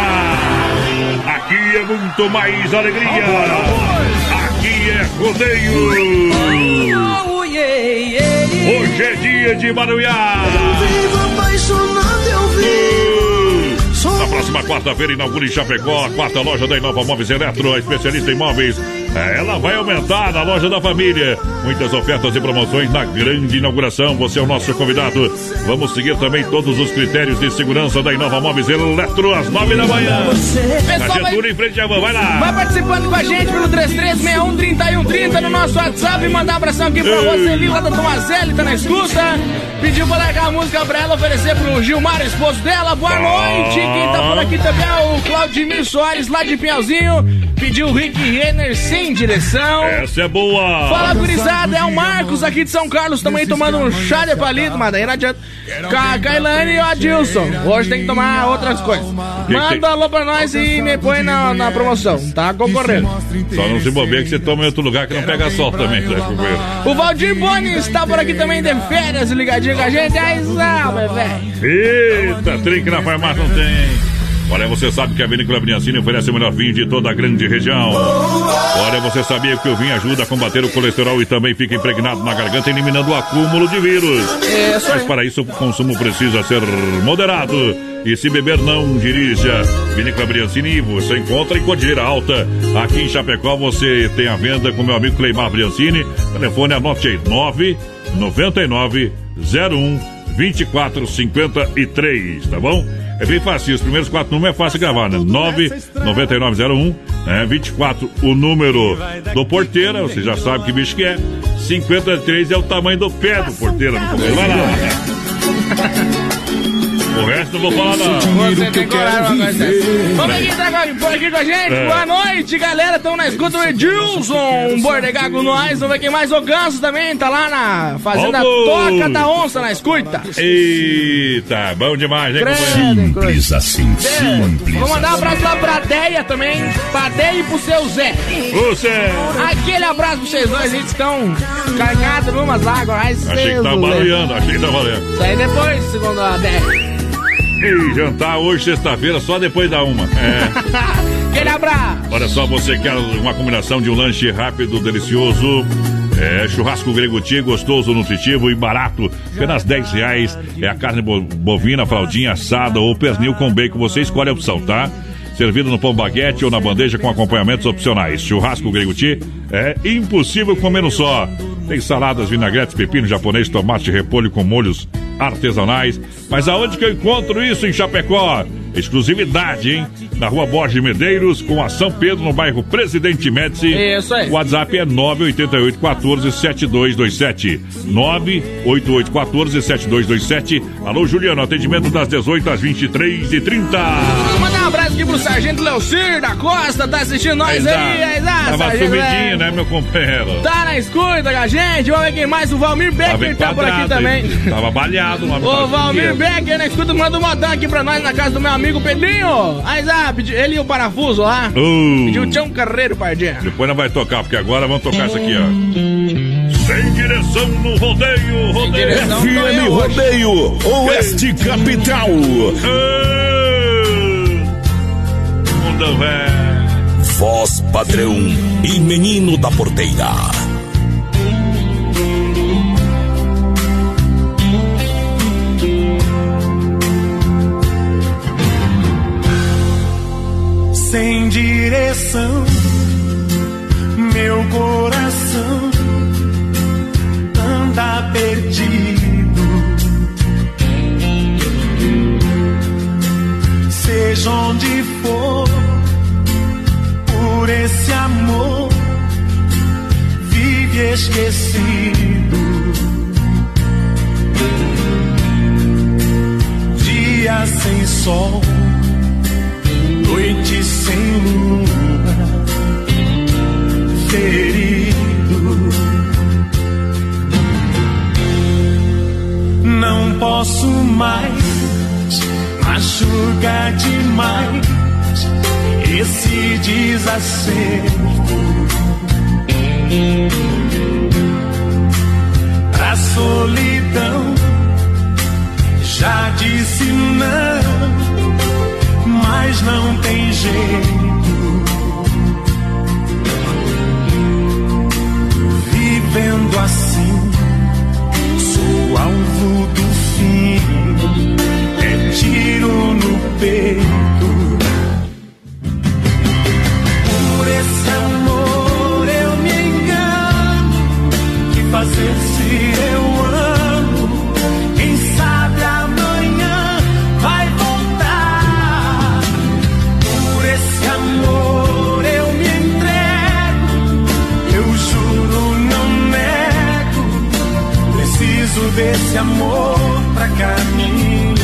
Aqui é muito mais alegria! Aqui é rodeio! Hoje é dia de barulhar. Eu vivo apaixonado, eu vivo. Na próxima quarta-feira inaugura em Chapecó a quarta loja da Inova Móveis Eletro, a especialista em móveis. Ela vai aumentar na loja da família. Muitas ofertas e promoções na grande inauguração. Você é o nosso convidado. Vamos seguir também todos os critérios de segurança da Inova Móveis Eletro às nove da manhã. Na Getúlio, em frente à van, vai lá. Vai participando com a gente pelo três três seis um, três um três zero no nosso WhatsApp e mandar um abração aqui pra Roseli, lá da Tomazelli, tá na escuta. Pediu pra largar a música pra ela oferecer pro Gilmar, esposo dela. Boa noite. Quem tá por aqui também é o Claudimir Soares, lá de Pinhalzinho. Pediu o Rick Renner, sem direção. Essa é boa. Fala, gurizada, é o Marcos aqui de São Carlos também tomando um chá de palito, mas daí não adianta. Cailane e o Adilson, hoje tem que tomar outras coisas. Manda alô pra nós e me põe na, na promoção, tá concorrendo. Só não se bobeia que você toma em outro lugar que não pega sol também, né? O Valdir Boni está por aqui também de férias, ligadinho com a gente. Aí, salve, velho. Eita, trinque na farmácia não tem. Olha, você sabe que a Vinícola Briancini oferece o melhor vinho de toda a grande região. Olha, você sabia que o vinho ajuda a combater o colesterol e também fica impregnado na garganta, eliminando o acúmulo de vírus. É, mas para isso o consumo precisa ser moderado. E se beber, não dirija. Vinícola Briancini, você encontra em Cordilheira Alta. Aqui em Chapecó você tem a venda com meu amigo Cleimar Briancini. Telefone é nove nove nove nove nove zero um dois quatro cinco três, tá bom? É bem fácil, os primeiros quatro números é fácil gravar, né? nove nove nove zero um, é vinte e quatro, o número do Porteira, você já sabe que bicho que é. cinquenta e três é o tamanho do pé do Porteira, não vai lá, né? O resto eu vou falar não. Você tem coragem, mas vamos aqui, tá por aqui com a gente, é. Boa noite, galera, tamo na escuta, o Edilson, um bordegá com nós, vamos ver quem mais, o Ganso também, tá lá na fazenda Toca da Onça, na escuta. Eita, bom demais, hein, companheiro? Simples assim, simples. Vamos mandar um abraço lá pra Deia também, pra Deia e pro seu Zé. O Zé. Aquele abraço pra vocês dois, eles estão carregados numas águas. Achei que tá barulhando, achei que tá valendo. Isso aí depois, segundo a Deia. E jantar hoje, sexta-feira, só depois da uma. É. Aquele abraço! Olha só, você quer uma combinação de um lanche rápido, delicioso. É, churrasco grego, gostoso, nutritivo e barato. Apenas dez reais. É a carne bovina, fraldinha, assada ou pernil com bacon. Você escolhe a opção, tá? Servido no pão baguete ou na bandeja com acompanhamentos opcionais. Churrasco Grego é impossível comer um só. Tem saladas, vinagretes, pepino japonês, tomate, repolho com molhos artesanais. Mas aonde que eu encontro isso em Chapecó? Exclusividade, hein? Na rua Borges Medeiros, com a São Pedro, no bairro Presidente Médici. Isso aí. O WhatsApp é nove oito oito um quatro sete dois dois sete. nove oito oito um quatro sete dois dois sete. Alô, Juliano, atendimento das dezoito às vinte e três e trinta. Mandar um abraço aqui pro Sargento Leocir da Costa, tá assistindo nós aí, aí, tá? Tava sumidinho, né, meu companheiro? Tá na escuta, a gente, vamos ver quem mais, o Valmir Becker tá por aqui também. Tava baleado. O Valmir Becker, na escuta, manda um modão aqui pra nós, na casa do meu amigo Pedrinho. Aí, ah, ele e o parafuso lá, uh. pediu o Tião Carreiro, pardinha. Depois não vai tocar, porque agora vamos tocar isso aqui, ó. Sem direção no rodeio, rodeio. F M Rodeio, Oeste Capital. Mundo Real. Voz padrão e menino da porteira. Sem direção, meu coração anda perdido. Seja onde for, por esse amor vive esquecido. Dia sem sol, noite sem lua, ferido. Não posso mais, machuca demais esse desacerto. Pra solidão já disse não, mas não tem jeito. Vivendo assim, sou alvo do fim, é tiro no peito. Por esse amor eu me engano, que fazer se eu amo? Desse amor pra caminhar.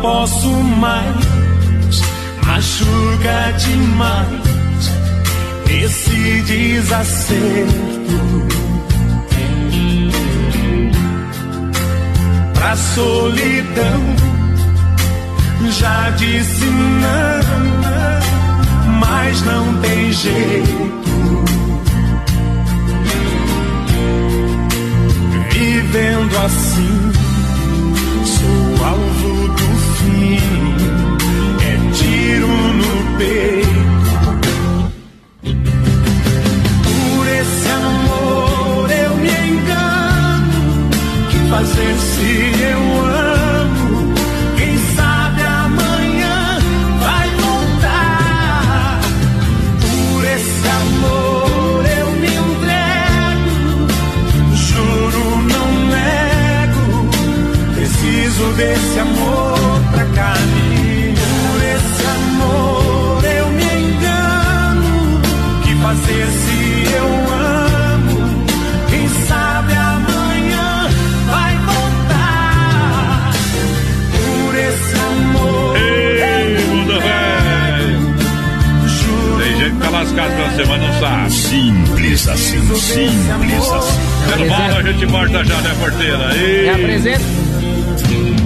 Posso mais, machuca demais esse desacerto. Pra solidão já disse não, mas não tem jeito. Vivendo assim, sou alvo do é tiro no peito. Por esse amor eu me engano, que fazer se eu amo? Quem sabe amanhã vai voltar. Por esse amor eu me entrego, juro não nego, preciso desse amor. Se eu amo, quem sabe amanhã vai voltar. Por esse amor. Ei, mundo velho. Tem gente que tá lascado pela semana, não sabe. Simples assim, simples assim. Quando volta a gente volta já, né, porteira? Me apresenta.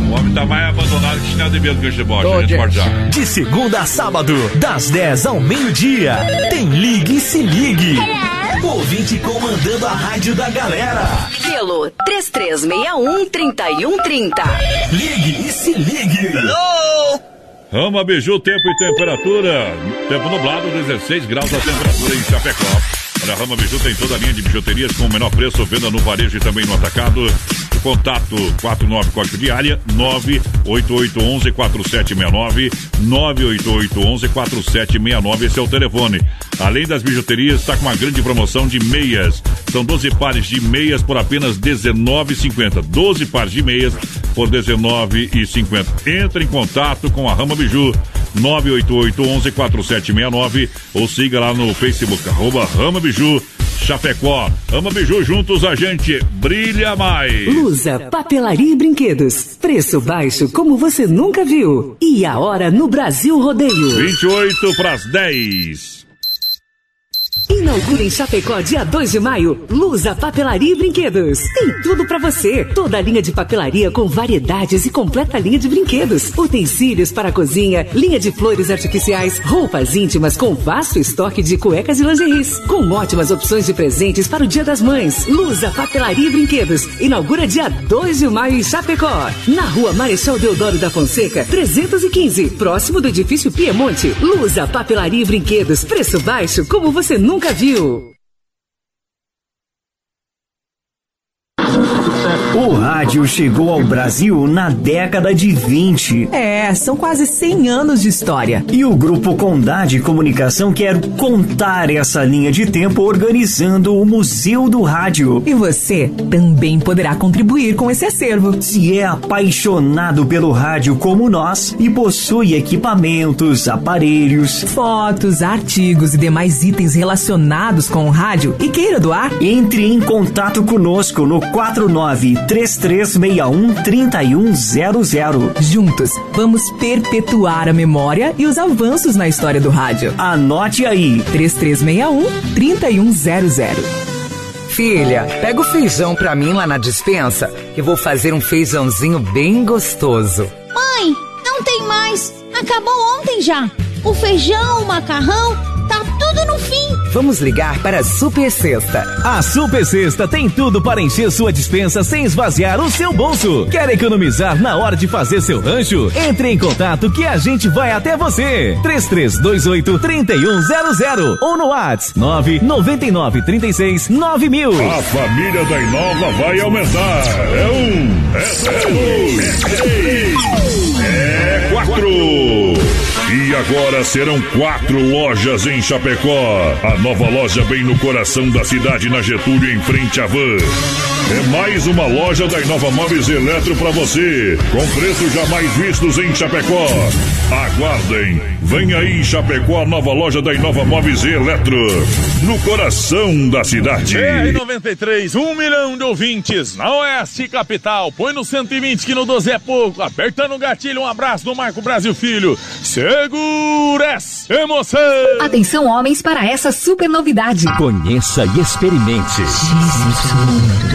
O homem tá mais abandonado que chinelo de medo que este bote, a gente pode já. De segunda a sábado, das dez ao meio-dia, tem Ligue e Se Ligue. É. Ouvinte comandando a rádio da galera. Pelo três três seis um, três um três zero. Ligue e Se Ligue. Hello. Rama Biju, tempo e temperatura. Tempo nublado, dezesseis graus a temperatura em Chapecó. Olha, a Rama Biju tem toda a linha de bijuterias com o menor preço, venda no varejo e também no atacado. Contato quarenta e nove, código de área nove oito oito um um quatro sete seis nove, nove oito oito um um quatro sete seis nove, esse é o telefone. Além das bijuterias, está com uma grande promoção de meias. São doze pares de meias por apenas dezenove e cinquenta. doze pares de meias por dezenove e cinquenta. Entre em contato com a Rama Biju nove oito oito um um quatro sete seis nove ou siga lá no Facebook arroba Rama Biju. Chapecó. Rama Biju, juntos a gente brilha mais. Luza, papelaria e brinquedos. Preço baixo como você nunca viu. E a hora no Brasil Rodeio. vinte e oito para as dez. Inaugura em Chapecó dia dois de maio, Luza Papelaria e Brinquedos. Tem tudo pra você. Toda a linha de papelaria com variedades e completa linha de brinquedos, utensílios para a cozinha, linha de flores artificiais, roupas íntimas com vasto estoque de cuecas e lingeries, com ótimas opções de presentes para o Dia das Mães. Luza Papelaria e Brinquedos inaugura dia dois de maio em Chapecó, na Rua Marechal Deodoro da Fonseca, trezentos e quinze, próximo do edifício Piemonte. Luza Papelaria e Brinquedos, preço baixo como você nunca Nunca viu. O rádio chegou ao Brasil na década de vinte. É, são quase cem anos de história. E o Grupo Condade Comunicação quer contar essa linha de tempo organizando o Museu do Rádio. E você também poderá contribuir com esse acervo. Se é apaixonado pelo rádio como nós e possui equipamentos, aparelhos, fotos, artigos e demais itens relacionados com o rádio e queira doar, entre em contato conosco no quatro nove três três seis um três um zero zero. Juntos, vamos perpetuar a memória e os avanços na história do rádio. Anote aí: três três seis um, três um zero zero. Filha, pega o feijão pra mim lá na dispensa, que vou fazer um feijãozinho bem gostoso. Mãe, não tem mais. Acabou ontem já. O feijão, o macarrão, tá tudo no fim. Vamos ligar para a Super Cesta. A Super Cesta tem tudo para encher sua despensa sem esvaziar o seu bolso. Quer economizar na hora de fazer seu rancho? Entre em contato que a gente vai até você. três três dois oito, três um zero zero ou no WhatsApp nove nove nove três seis nove mil. A família da Inova vai aumentar. É um, é dois, é três, é quatro. E agora serão quatro lojas em Chapecó. A nova loja bem no coração da cidade, na Getúlio, em frente à Van. É mais uma loja da Inova Móveis Eletro para você, com preços jamais vistos em Chapecó. Aguardem, vem aí em Chapecó a nova loja da Inova Móveis Eletro, no coração da cidade. B R noventa e três, um milhão de ouvintes na Oeste Capital. Põe no cento e vinte que no doze é pouco. Apertando o gatilho, um abraço do Marco Brasil Filho. Segures emoção! Atenção, homens, para essa super novidade. Conheça e experimente.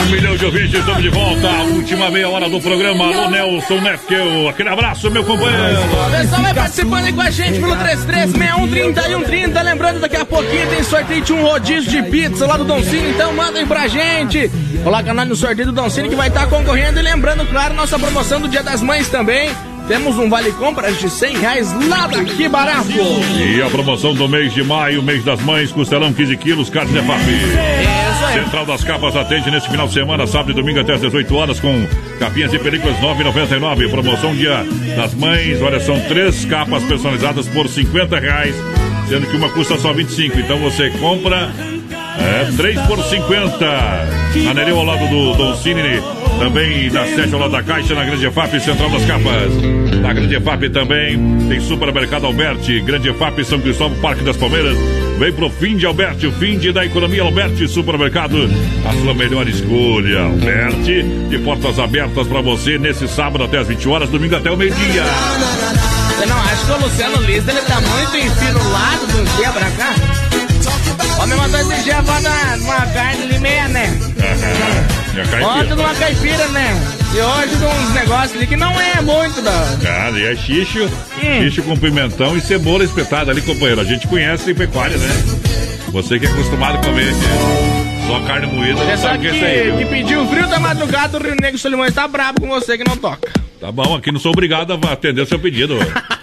Um milhão de ouvintes, estamos de volta. A última meia hora do programa. O Nelson Nefkel. Aquele abraço, meu companheiro. O pessoal vai participando aí com a gente pelo três três seis um, três um, três zero. Lembrando, daqui a pouquinho tem sorteio de um rodízio de pizza lá do Don Cine. Então mandem pra gente. Coloca lá no sorteio do Don Cine que vai estar concorrendo. E lembrando, claro, nossa promoção do Dia das Mães também. Temos um vale-compras de cem reais lá daqui barato. E a promoção do mês de maio, mês das mães, costelão quinze quilos, Carnes Efap. Central das Capas atende nesse final de semana, sábado e domingo até às dezoito horas, com capinhas e películas nove reais e noventa e nove centavos. Promoção Dia das Mães, olha, são três capas personalizadas por cinquenta reais, sendo que uma custa só vinte e cinco reais. Então você compra é, três por cinquenta. Anereu ao lado do Doncini. Também da sete ao lado da Caixa, na Grande Efap, Central das Capas. Na Grande Efap também tem Supermercado Alberti, Grande Efap, São Cristóvão, Parque das Palmeiras. Vem pro fim de Alberti, o fim de da economia Alberti Supermercado. A sua melhor escolha, Alberti, de portas abertas pra você nesse sábado até as vinte horas, domingo até o meio-dia. Você não acha que o Luciano Liz, ele tá muito em si no lado do dia pra cá? Ó, me mandou esse dia pra dar uma carne ali meia, né? Ontem de uma caipira, né? E hoje de uns negócios ali que não é muito da... Cara, e é xixo, hum. xixo com pimentão e cebola espetada ali, companheiro. A gente conhece em pecuária, né? Você que é acostumado a comer só carne moída, não sabe o que é isso aí. Que pediu o frio da madrugada, o Rio Negro Solimões tá brabo com você que não toca. Tá bom, aqui não sou obrigado a atender o seu pedido.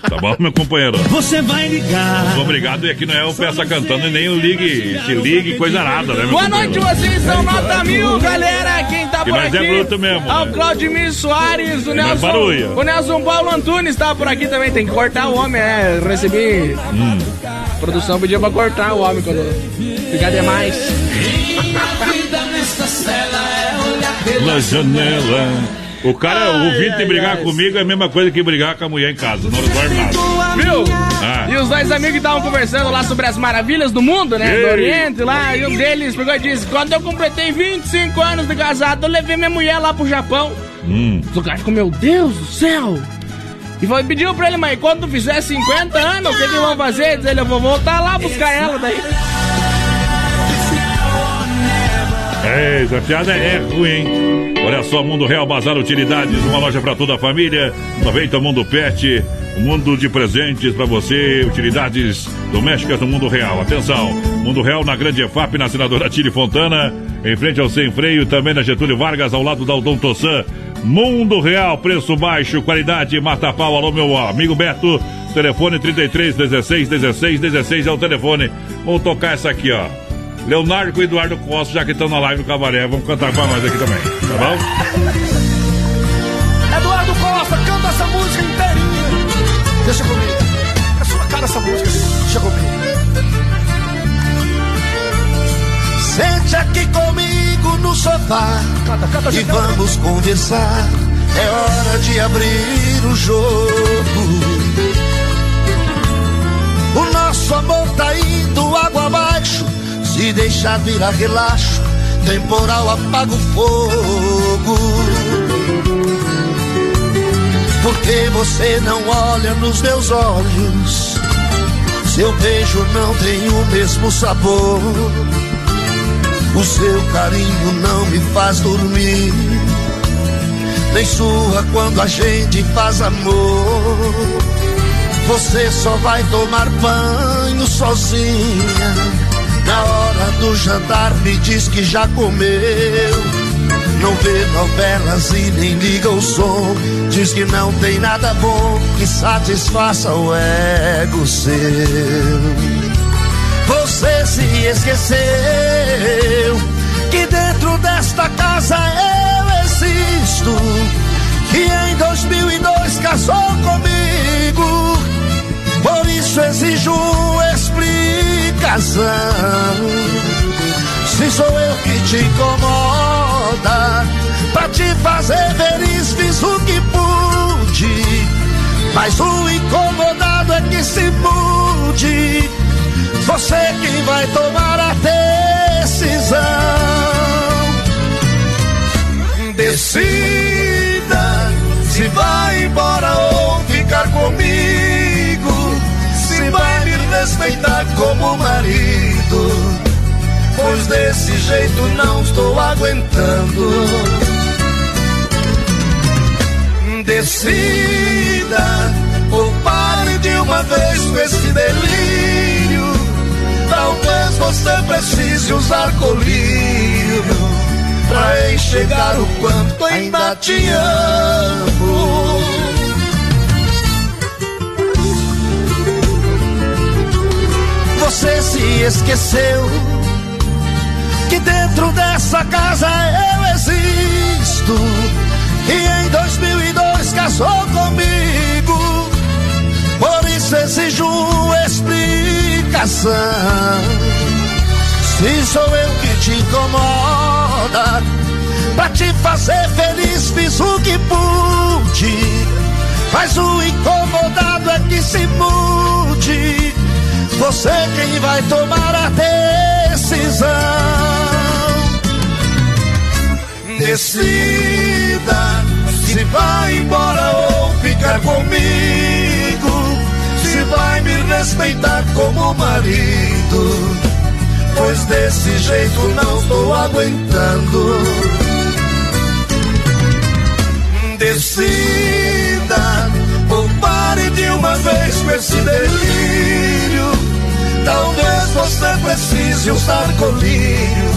Tá bom, meu companheiro? Você vai ligar. Muito obrigado. E aqui não é o Peça Cantando e nem o Ligue, se ligue, coisa nada, né, meu Boa companheiro? Noite, vocês são nota mil, galera. Quem tá que por aqui? É bruto mesmo, ao né? Claudimir Soares, o Nelson, o Nelson Paulo Antunes tá por aqui também. Tem que cortar o homem, né? Recebi. Hum. A produção pediu pra cortar o homem quando ficar demais. Na janela. O cara, ai, o Vitor brigar ai, comigo é a mesma coisa que brigar com a mulher em casa. Não dorme nada. Viu? Ah. E os dois amigos que estavam conversando lá sobre as maravilhas do mundo, né? Ei. Do Oriente lá. E um deles pegou e disse: quando eu completei vinte e cinco anos de casado, eu levei minha mulher lá pro Japão. Hum. O cara ficou: meu Deus do céu! E foi, pediu pra ele: mas quando fizer cinquenta anos, o que eles vão fazer? Diz ele: eu vou voltar lá buscar ela daí. É, essa piada é ruim, hein? Olha só, Mundo Real, Bazar Utilidades, uma loja para toda a família. Aproveita o Mundo Pet, um mundo de presentes para você, utilidades domésticas do Mundo Real. Atenção, Mundo Real na Grande Efap, na Senadora Tire Fontana, em frente ao Sem Freio, também na Getúlio Vargas, ao lado da Aldon Tossan. Mundo Real, preço baixo, qualidade, mata pau. Alô, meu amigo Beto, telefone trinta e três, dezesseis, dezesseis, dezesseis é o telefone. Vamos tocar essa aqui, ó. Leonardo com Eduardo Costa, já que estão na live do Cabaré, vamos cantar com nós aqui também, tá bom? Eduardo Costa, canta essa música inteirinha. Deixa comigo. É sua cara essa música. Deixa comigo. Sente aqui comigo no sofá, canta, canta, e vamos conversar. É hora de abrir o jogo. O nosso amor tá indo água abaixo. Se deixar virar relaxo, temporal apaga o fogo. Porque você não olha nos meus olhos, seu beijo não tem o mesmo sabor. O seu carinho não me faz dormir, nem surra quando a gente faz amor. Você só vai tomar banho sozinha na hora do jantar, me diz que já comeu. Não vê novelas e nem liga o som, diz que não tem nada bom que satisfaça o ego seu. Você se esqueceu que dentro desta casa eu existo, que em dois mil e dois casou comigo. Por isso exijo explicação. Se sou eu que te incomoda, pra te fazer feliz fiz o que pude, mas o incomodado é que se mude. Você quem vai tomar a decisão. Decida se vai embora ou ficar comigo, vai me respeitar como marido, pois desse jeito não estou aguentando. Decida ou pare de uma vez com esse delírio. Talvez você precise usar colírio pra enxergar o quanto ainda te amo. Você se esqueceu que dentro dessa casa eu existo, e em dois mil e dois casou comigo. Por isso exijo explicação. Se sou eu que te incomoda, pra te fazer feliz fiz o que pude, mas o incomodado é que se mude. Você quem vai tomar a decisão. Decida se vai embora ou ficar comigo, se vai me respeitar como marido, pois desse jeito não estou aguentando. Decida ou pare de uma vez com esse delírio. Talvez você precise usar colírio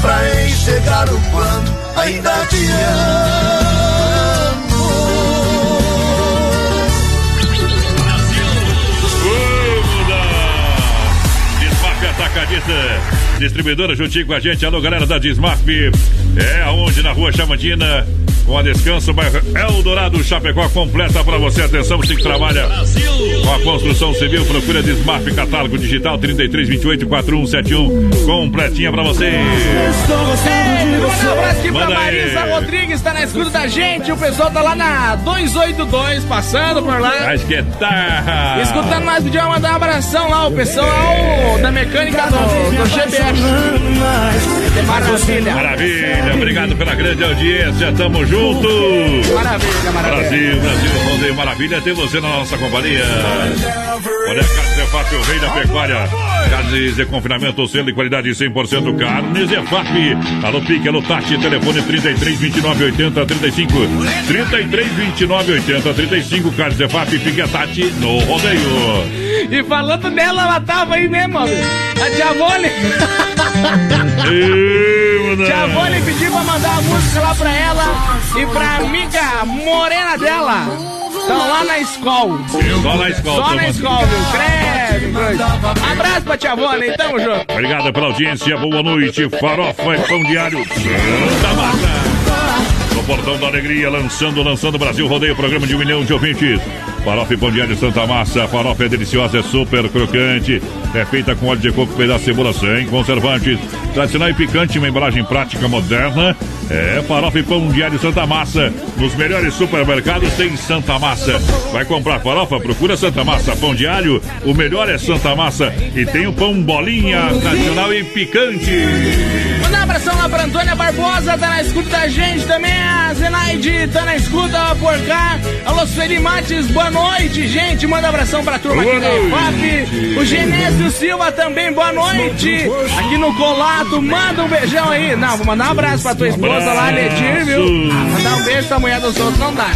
pra enxergar o quanto ainda te amo. Cesta, distribuidora juntinho com a gente. Alô, galera da Desmaf, é aonde? Na rua Chamandina, com a Descanso, bairro Eldorado, Chapecó, completa pra você. Atenção, você que trabalha com a construção civil, procura Desmaf, catálogo digital trinta e três, vinte e oito, quarenta e um, setenta e um, completinha pra você. Manda um abraço aqui pra Marisa Rodrigues, tá na escuta da gente, o pessoal tá lá na duzentos e oitenta e dois, passando por lá. Acho que tá escutando nós, pediu mandar um abração lá, o pessoal lá, o, da mecânica do, do G B F. Maravilha. Maravilha, obrigado pela grande audiência, tamo junto. Junto! Maravilha, maravilha! Brasil, Brasil, Rondeio, maravilha! Tem você na nossa companhia! Olha, Carnes Efap, o rei da pecuária! Carnes de confinamento, selo e qualidade cem por cento. Carnes Efap! Alô, Pique, alô, Tati, telefone trinta e três, vinte e nove, oitenta, trinta e cinco. trinta e três, vinte e nove, oitenta, trinta e cinco. Carnes Efap, fica a Tati no rodeio! E falando nela, ela tava aí mesmo, ó! A Tia Mole! Tia Mole pediu pra mandar a música lá pra ela! E pra amiga morena dela, estão lá na escola. Só na escola, Só na escola, meu credo. Abraço pra Tia Vona, hein? Tamo junto. Obrigado pela audiência, boa noite. Farofa e Pão Diário Santa Massa. No Portão da Alegria, lançando, lançando Brasil Rodeio, programa de um milhão de ouvintes. Farofa e Pão Diário Santa Massa. A farofa é deliciosa, é super crocante. É feita com óleo de coco, pedaço de cebola sem conservantes. Tradicional e picante, uma embalagem prática moderna. É farofa e Pão Diário Santa Massa. Nos melhores supermercados tem Santa Massa. Vai comprar farofa? Procura Santa Massa. Pão Diário, o melhor é Santa Massa. E tem o pão bolinha, tradicional e picante. Manda um abração lá pra Antônia Barbosa, tá na escuta da gente também. A Zenaide tá na escuta por cá. Alô, Sueli Mates, boa noite, gente. Manda um abração pra turma aqui da E F A P. O Genésio Silva também, boa noite. Aqui no Colato, manda um beijão aí. Não, vou mandar um abraço pra tua esposa lá, Ledir, viu? Ah, mandar um beijo pra mulher dos outros não dá.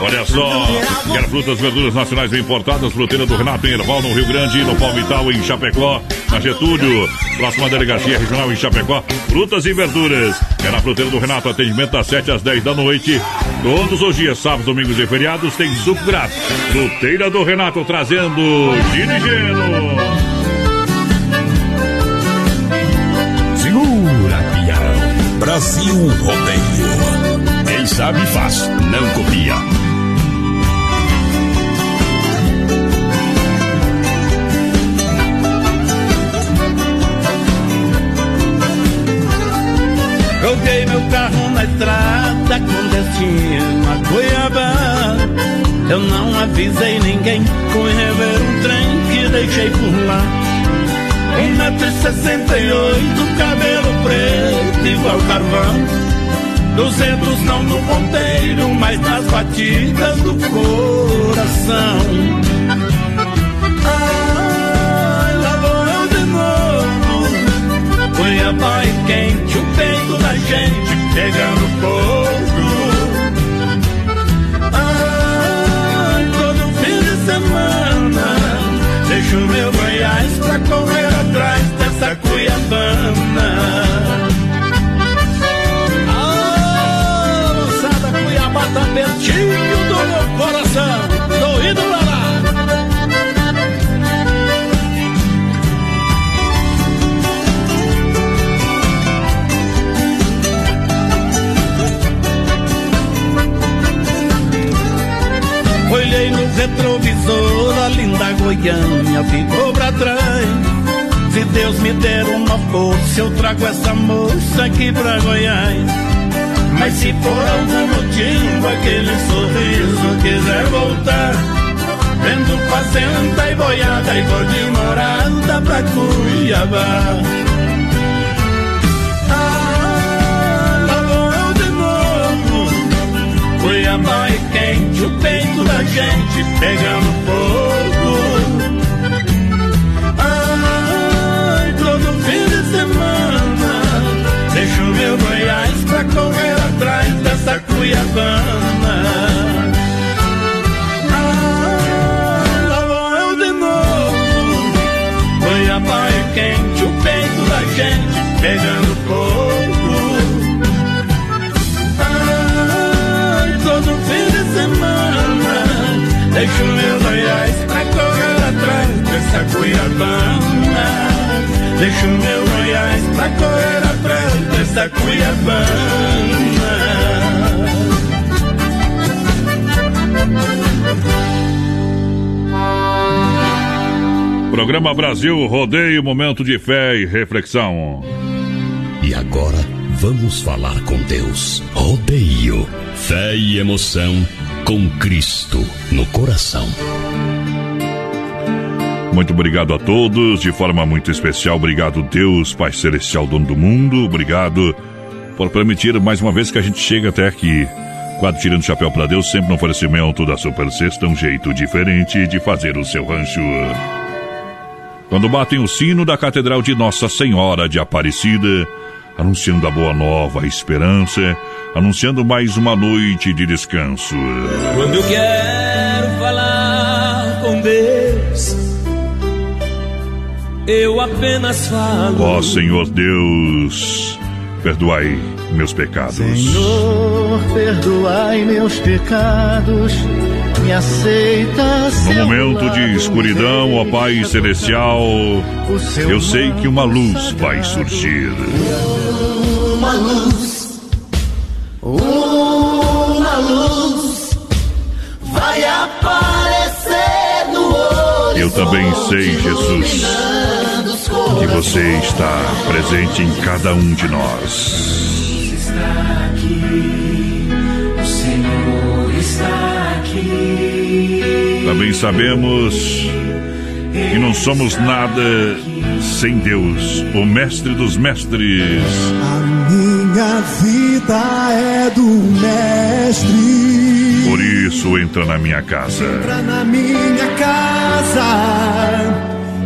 Olha só, quer frutas, verduras nacionais bem importadas, Fruteira do Renato em Erval, no Rio Grande, no Palmital, em Chapecó, na Getúlio, próxima delegacia regional em Chapecó, frutas e verduras. É na Fruteira do Renato, atendimento das sete às dez da noite, todos os dias, sábados, domingos e feriados, tem suco grátis. Fruteira do Renato, trazendo dirigindo. Brasil Rodeio. Quem sabe faz, não copia. Joguei meu carro na estrada com destino a Cuiabá. Eu não avisei ninguém, fui rever um trem que deixei por lá. Um metro e sessenta e oito, cabelo preto igual carvão. Duzentos não no ponteiro, mas nas batidas do coração. Ai, lá vou eu de novo. Cuiabá e quente, o peito da gente pegando fogo. Ai, todo fim de semana deixo meu Goiás pra correr atrás dessa cuiabana. Ah, moçada, Cuiabá tá pertinho do meu coração, tô indo pra lá. Olhei no retrovisor, a linda Goiânia ficou pra trás. Se Deus me der uma força, eu trago essa moça aqui pra Goiás. Mas se por algum motivo aquele sorriso quiser voltar, vendo fazenda e boiada e vou de morada pra Cuiabá. Ah, lá vou eu de novo. Cuiabá é quente, o peito da gente pegando fogo. Fim de semana deixo meu Goiás pra correr atrás dessa cuiabana. Ah, lá vou eu de novo. Cuiabá é quente, o peito da gente pegando fogo. Ah, todo fim de semana deixo meu Goiás pra correr atrás dessa cuiabana. Deixo meu Goiás pra correr atrás da Cuiabana. Programa Brasil Rodeio, momento de fé e reflexão. E agora vamos falar com Deus. Rodeio, fé e emoção com Cristo no coração. Muito obrigado a todos, de forma muito especial, obrigado Deus, Pai Celestial, dono do mundo, obrigado por permitir mais uma vez que a gente chega até aqui. Quadro Tirando o Chapéu para Deus, sempre no oferecimento da Super Cesta, um jeito diferente de fazer o seu rancho. Quando batem o sino da Catedral de Nossa Senhora de Aparecida, anunciando a boa nova, a esperança, anunciando mais uma noite de descanso. Quando eu quero falar com Deus, eu apenas falo. Ó Senhor Deus, perdoai meus pecados. Senhor, perdoai meus pecados, me aceita. No momento de escuridão, ó Pai Celestial, eu sei que uma luz vai surgir. Uma luz, uma luz vai aparecer no horizonte. Eu também sei, Jesus, que você está presente em cada um de nós. Está aqui, o Senhor está aqui. Também sabemos que não somos nada sem Deus, o mestre dos mestres. A minha vida é do mestre. Por isso entra na minha casa. Entra na minha casa.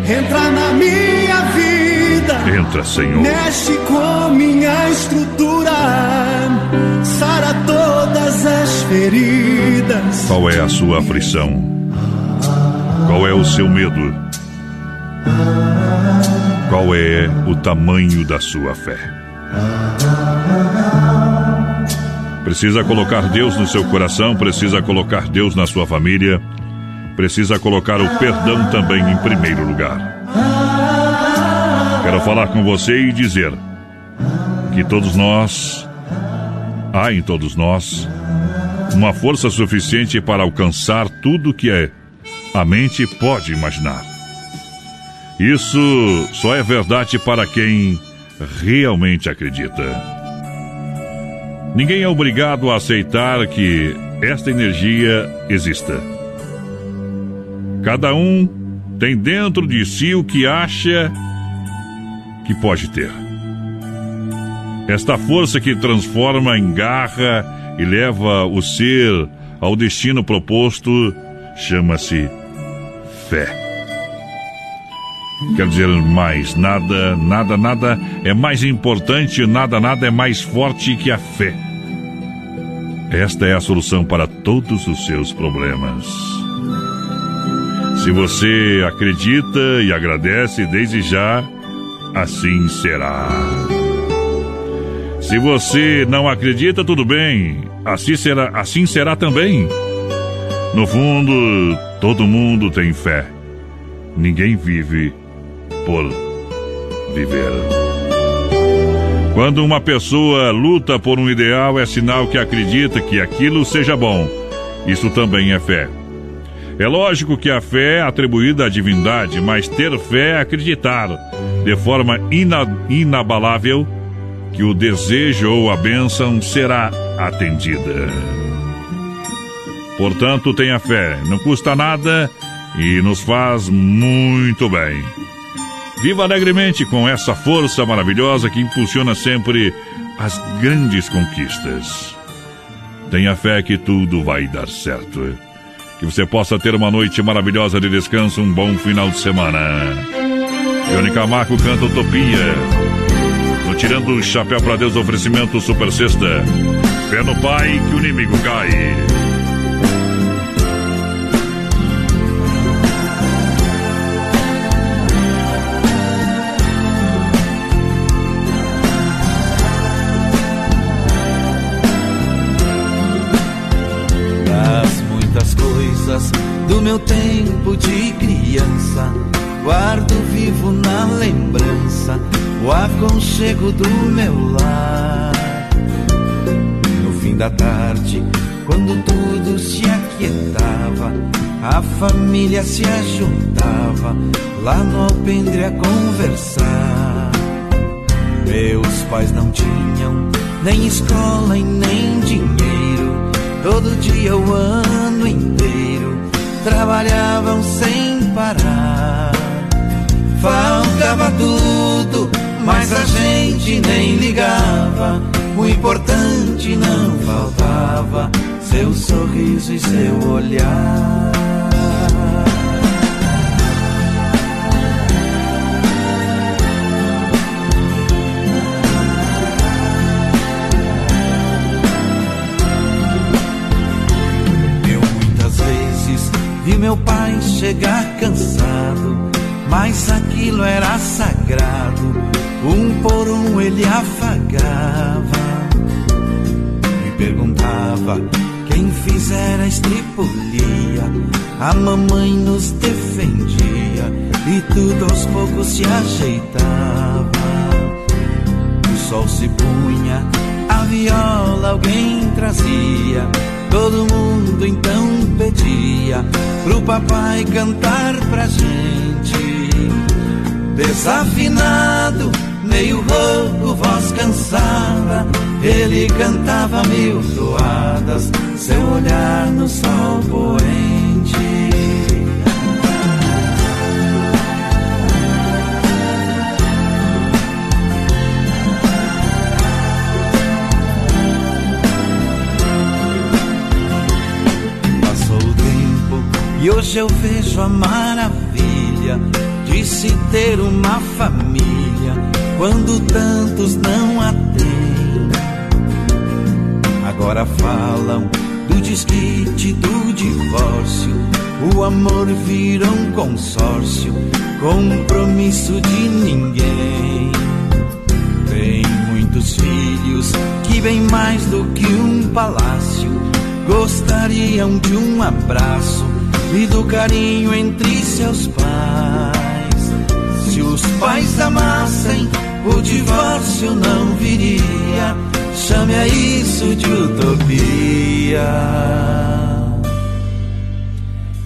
Entra na minha vida. Entra, Senhor. Mexe com minha estrutura. Sara todas as feridas. Qual é a sua aflição? Qual é o seu medo? Qual é o tamanho da sua fé? Precisa colocar Deus no seu coração. Precisa colocar Deus na sua família. Precisa colocar o perdão também em primeiro lugar. Quero falar com você e dizer que todos nós, há em todos nós, uma força suficiente para alcançar tudo que é, a mente pode imaginar. Isso só é verdade para quem realmente acredita. Ninguém é obrigado a aceitar que esta energia exista. Cada um tem dentro de si o que acha que pode ter. Esta força que transforma em garra e leva o ser ao destino proposto chama-se fé. Quer dizer, mais nada, nada, nada é mais importante, nada, nada é mais forte que a fé. Esta é a solução para todos os seus problemas. Se você acredita e agradece desde já, assim será. Se você não acredita, tudo bem, assim será, assim será também. No fundo, todo mundo tem fé. Ninguém vive por viver. Quando uma pessoa luta por um ideal, é sinal que acredita que aquilo seja bom. Isso também é fé. É lógico que a fé é atribuída à divindade, mas ter fé é acreditar de forma ina, inabalável que o desejo ou a bênção será atendida. Portanto, tenha fé, não custa nada e nos faz muito bem. Viva alegremente com essa força maravilhosa que impulsiona sempre as grandes conquistas. Tenha fé que tudo vai dar certo. Que você possa ter uma noite maravilhosa de descanso, um bom final de semana. Ione Camargo canta Utopia. No Tirando o Chapéu para Deus, oferecimento Super Cesta. Fé no Pai que o inimigo cai. Do meu tempo de criança, guardo vivo na lembrança o aconchego do meu lar. No fim da tarde, quando tudo se aquietava, a família se ajuntava lá no alpendre a conversar. Meus pais não tinham nem escola e nem dinheiro, todo dia o ano inteiro trabalhavam sem parar. Faltava tudo, mas a gente nem ligava, o importante não faltava, seu sorriso e seu olhar. Eu muitas vezes vi meu pai chegar cansado, mas aquilo era sagrado, um por um ele afagava. Me perguntava quem fizera estripulia, a mamãe nos defendia e tudo aos poucos se ajeitava. O sol se punha, a viola alguém trazia, todo mundo então pedia pro papai cantar pra gente. Desafinado, meio rouco, voz cansada, ele cantava mil toadas, seu olhar no sol poente. Passou o tempo e hoje eu vejo a maravilha de se ter uma família quando tantos não a têm. Agora falam do desquite, do divórcio, o amor virou um consórcio, compromisso de ninguém. Tem muitos filhos que bem mais do que um palácio gostariam de um abraço e do carinho entre seus pais. Se os pais amassem, o divórcio não viria, chame a isso de utopia,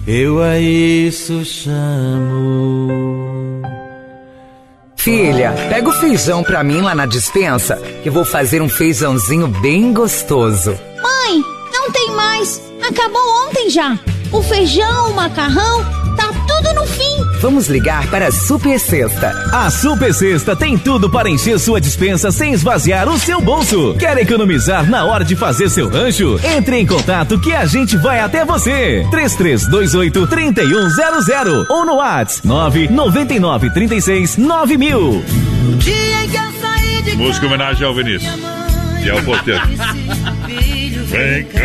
eu a isso chamo. Filha, pega o feijão pra mim lá na dispensa, que eu vou fazer um feijãozinho bem gostoso. Mãe, não tem mais, acabou ontem já. O feijão, o macarrão, tá tudo no fim. Vamos ligar para a Super Cesta. A Super Cesta tem tudo para encher sua despensa sem esvaziar o seu bolso. Quer economizar na hora de fazer seu rancho? Entre em contato que a gente vai até você. três três dois oito, três um zero zero ou no WhatsApp nove nove nove, três seis, nove mil. Música homenagem ao Vinícius e ao Poteiro. Vem cá.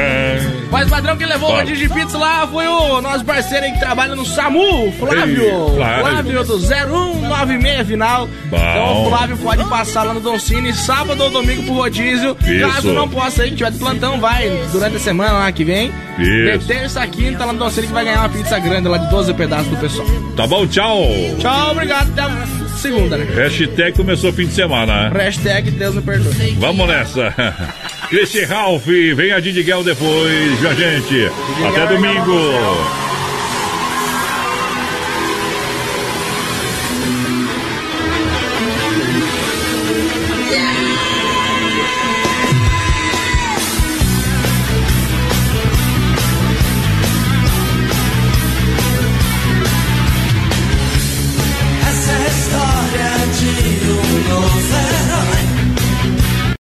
Mas o padrão que levou Fala. o rodízio de pizza lá foi o nosso parceiro aí que trabalha no SAMU, Flávio. Ei, Flávio. Flávio do zero um nove seis final. Bom. Então o Flávio pode passar lá no Don Cine sábado ou domingo pro rodízio. Isso. Caso não possa, aí, tiver de plantão, vai durante a semana lá que vem. Isso. Terça, quinta lá no Don Cine que vai ganhar uma pizza grande lá de doze pedaços do pessoal. Tá bom, tchau. Tchau, obrigado. Até a segunda, né? Hashtag começou o fim de semana, né? Hashtag Deus não perdoa. Vamos nessa. Christian Ralph, vem a Didi Guel depois, viu, gente? Até domingo!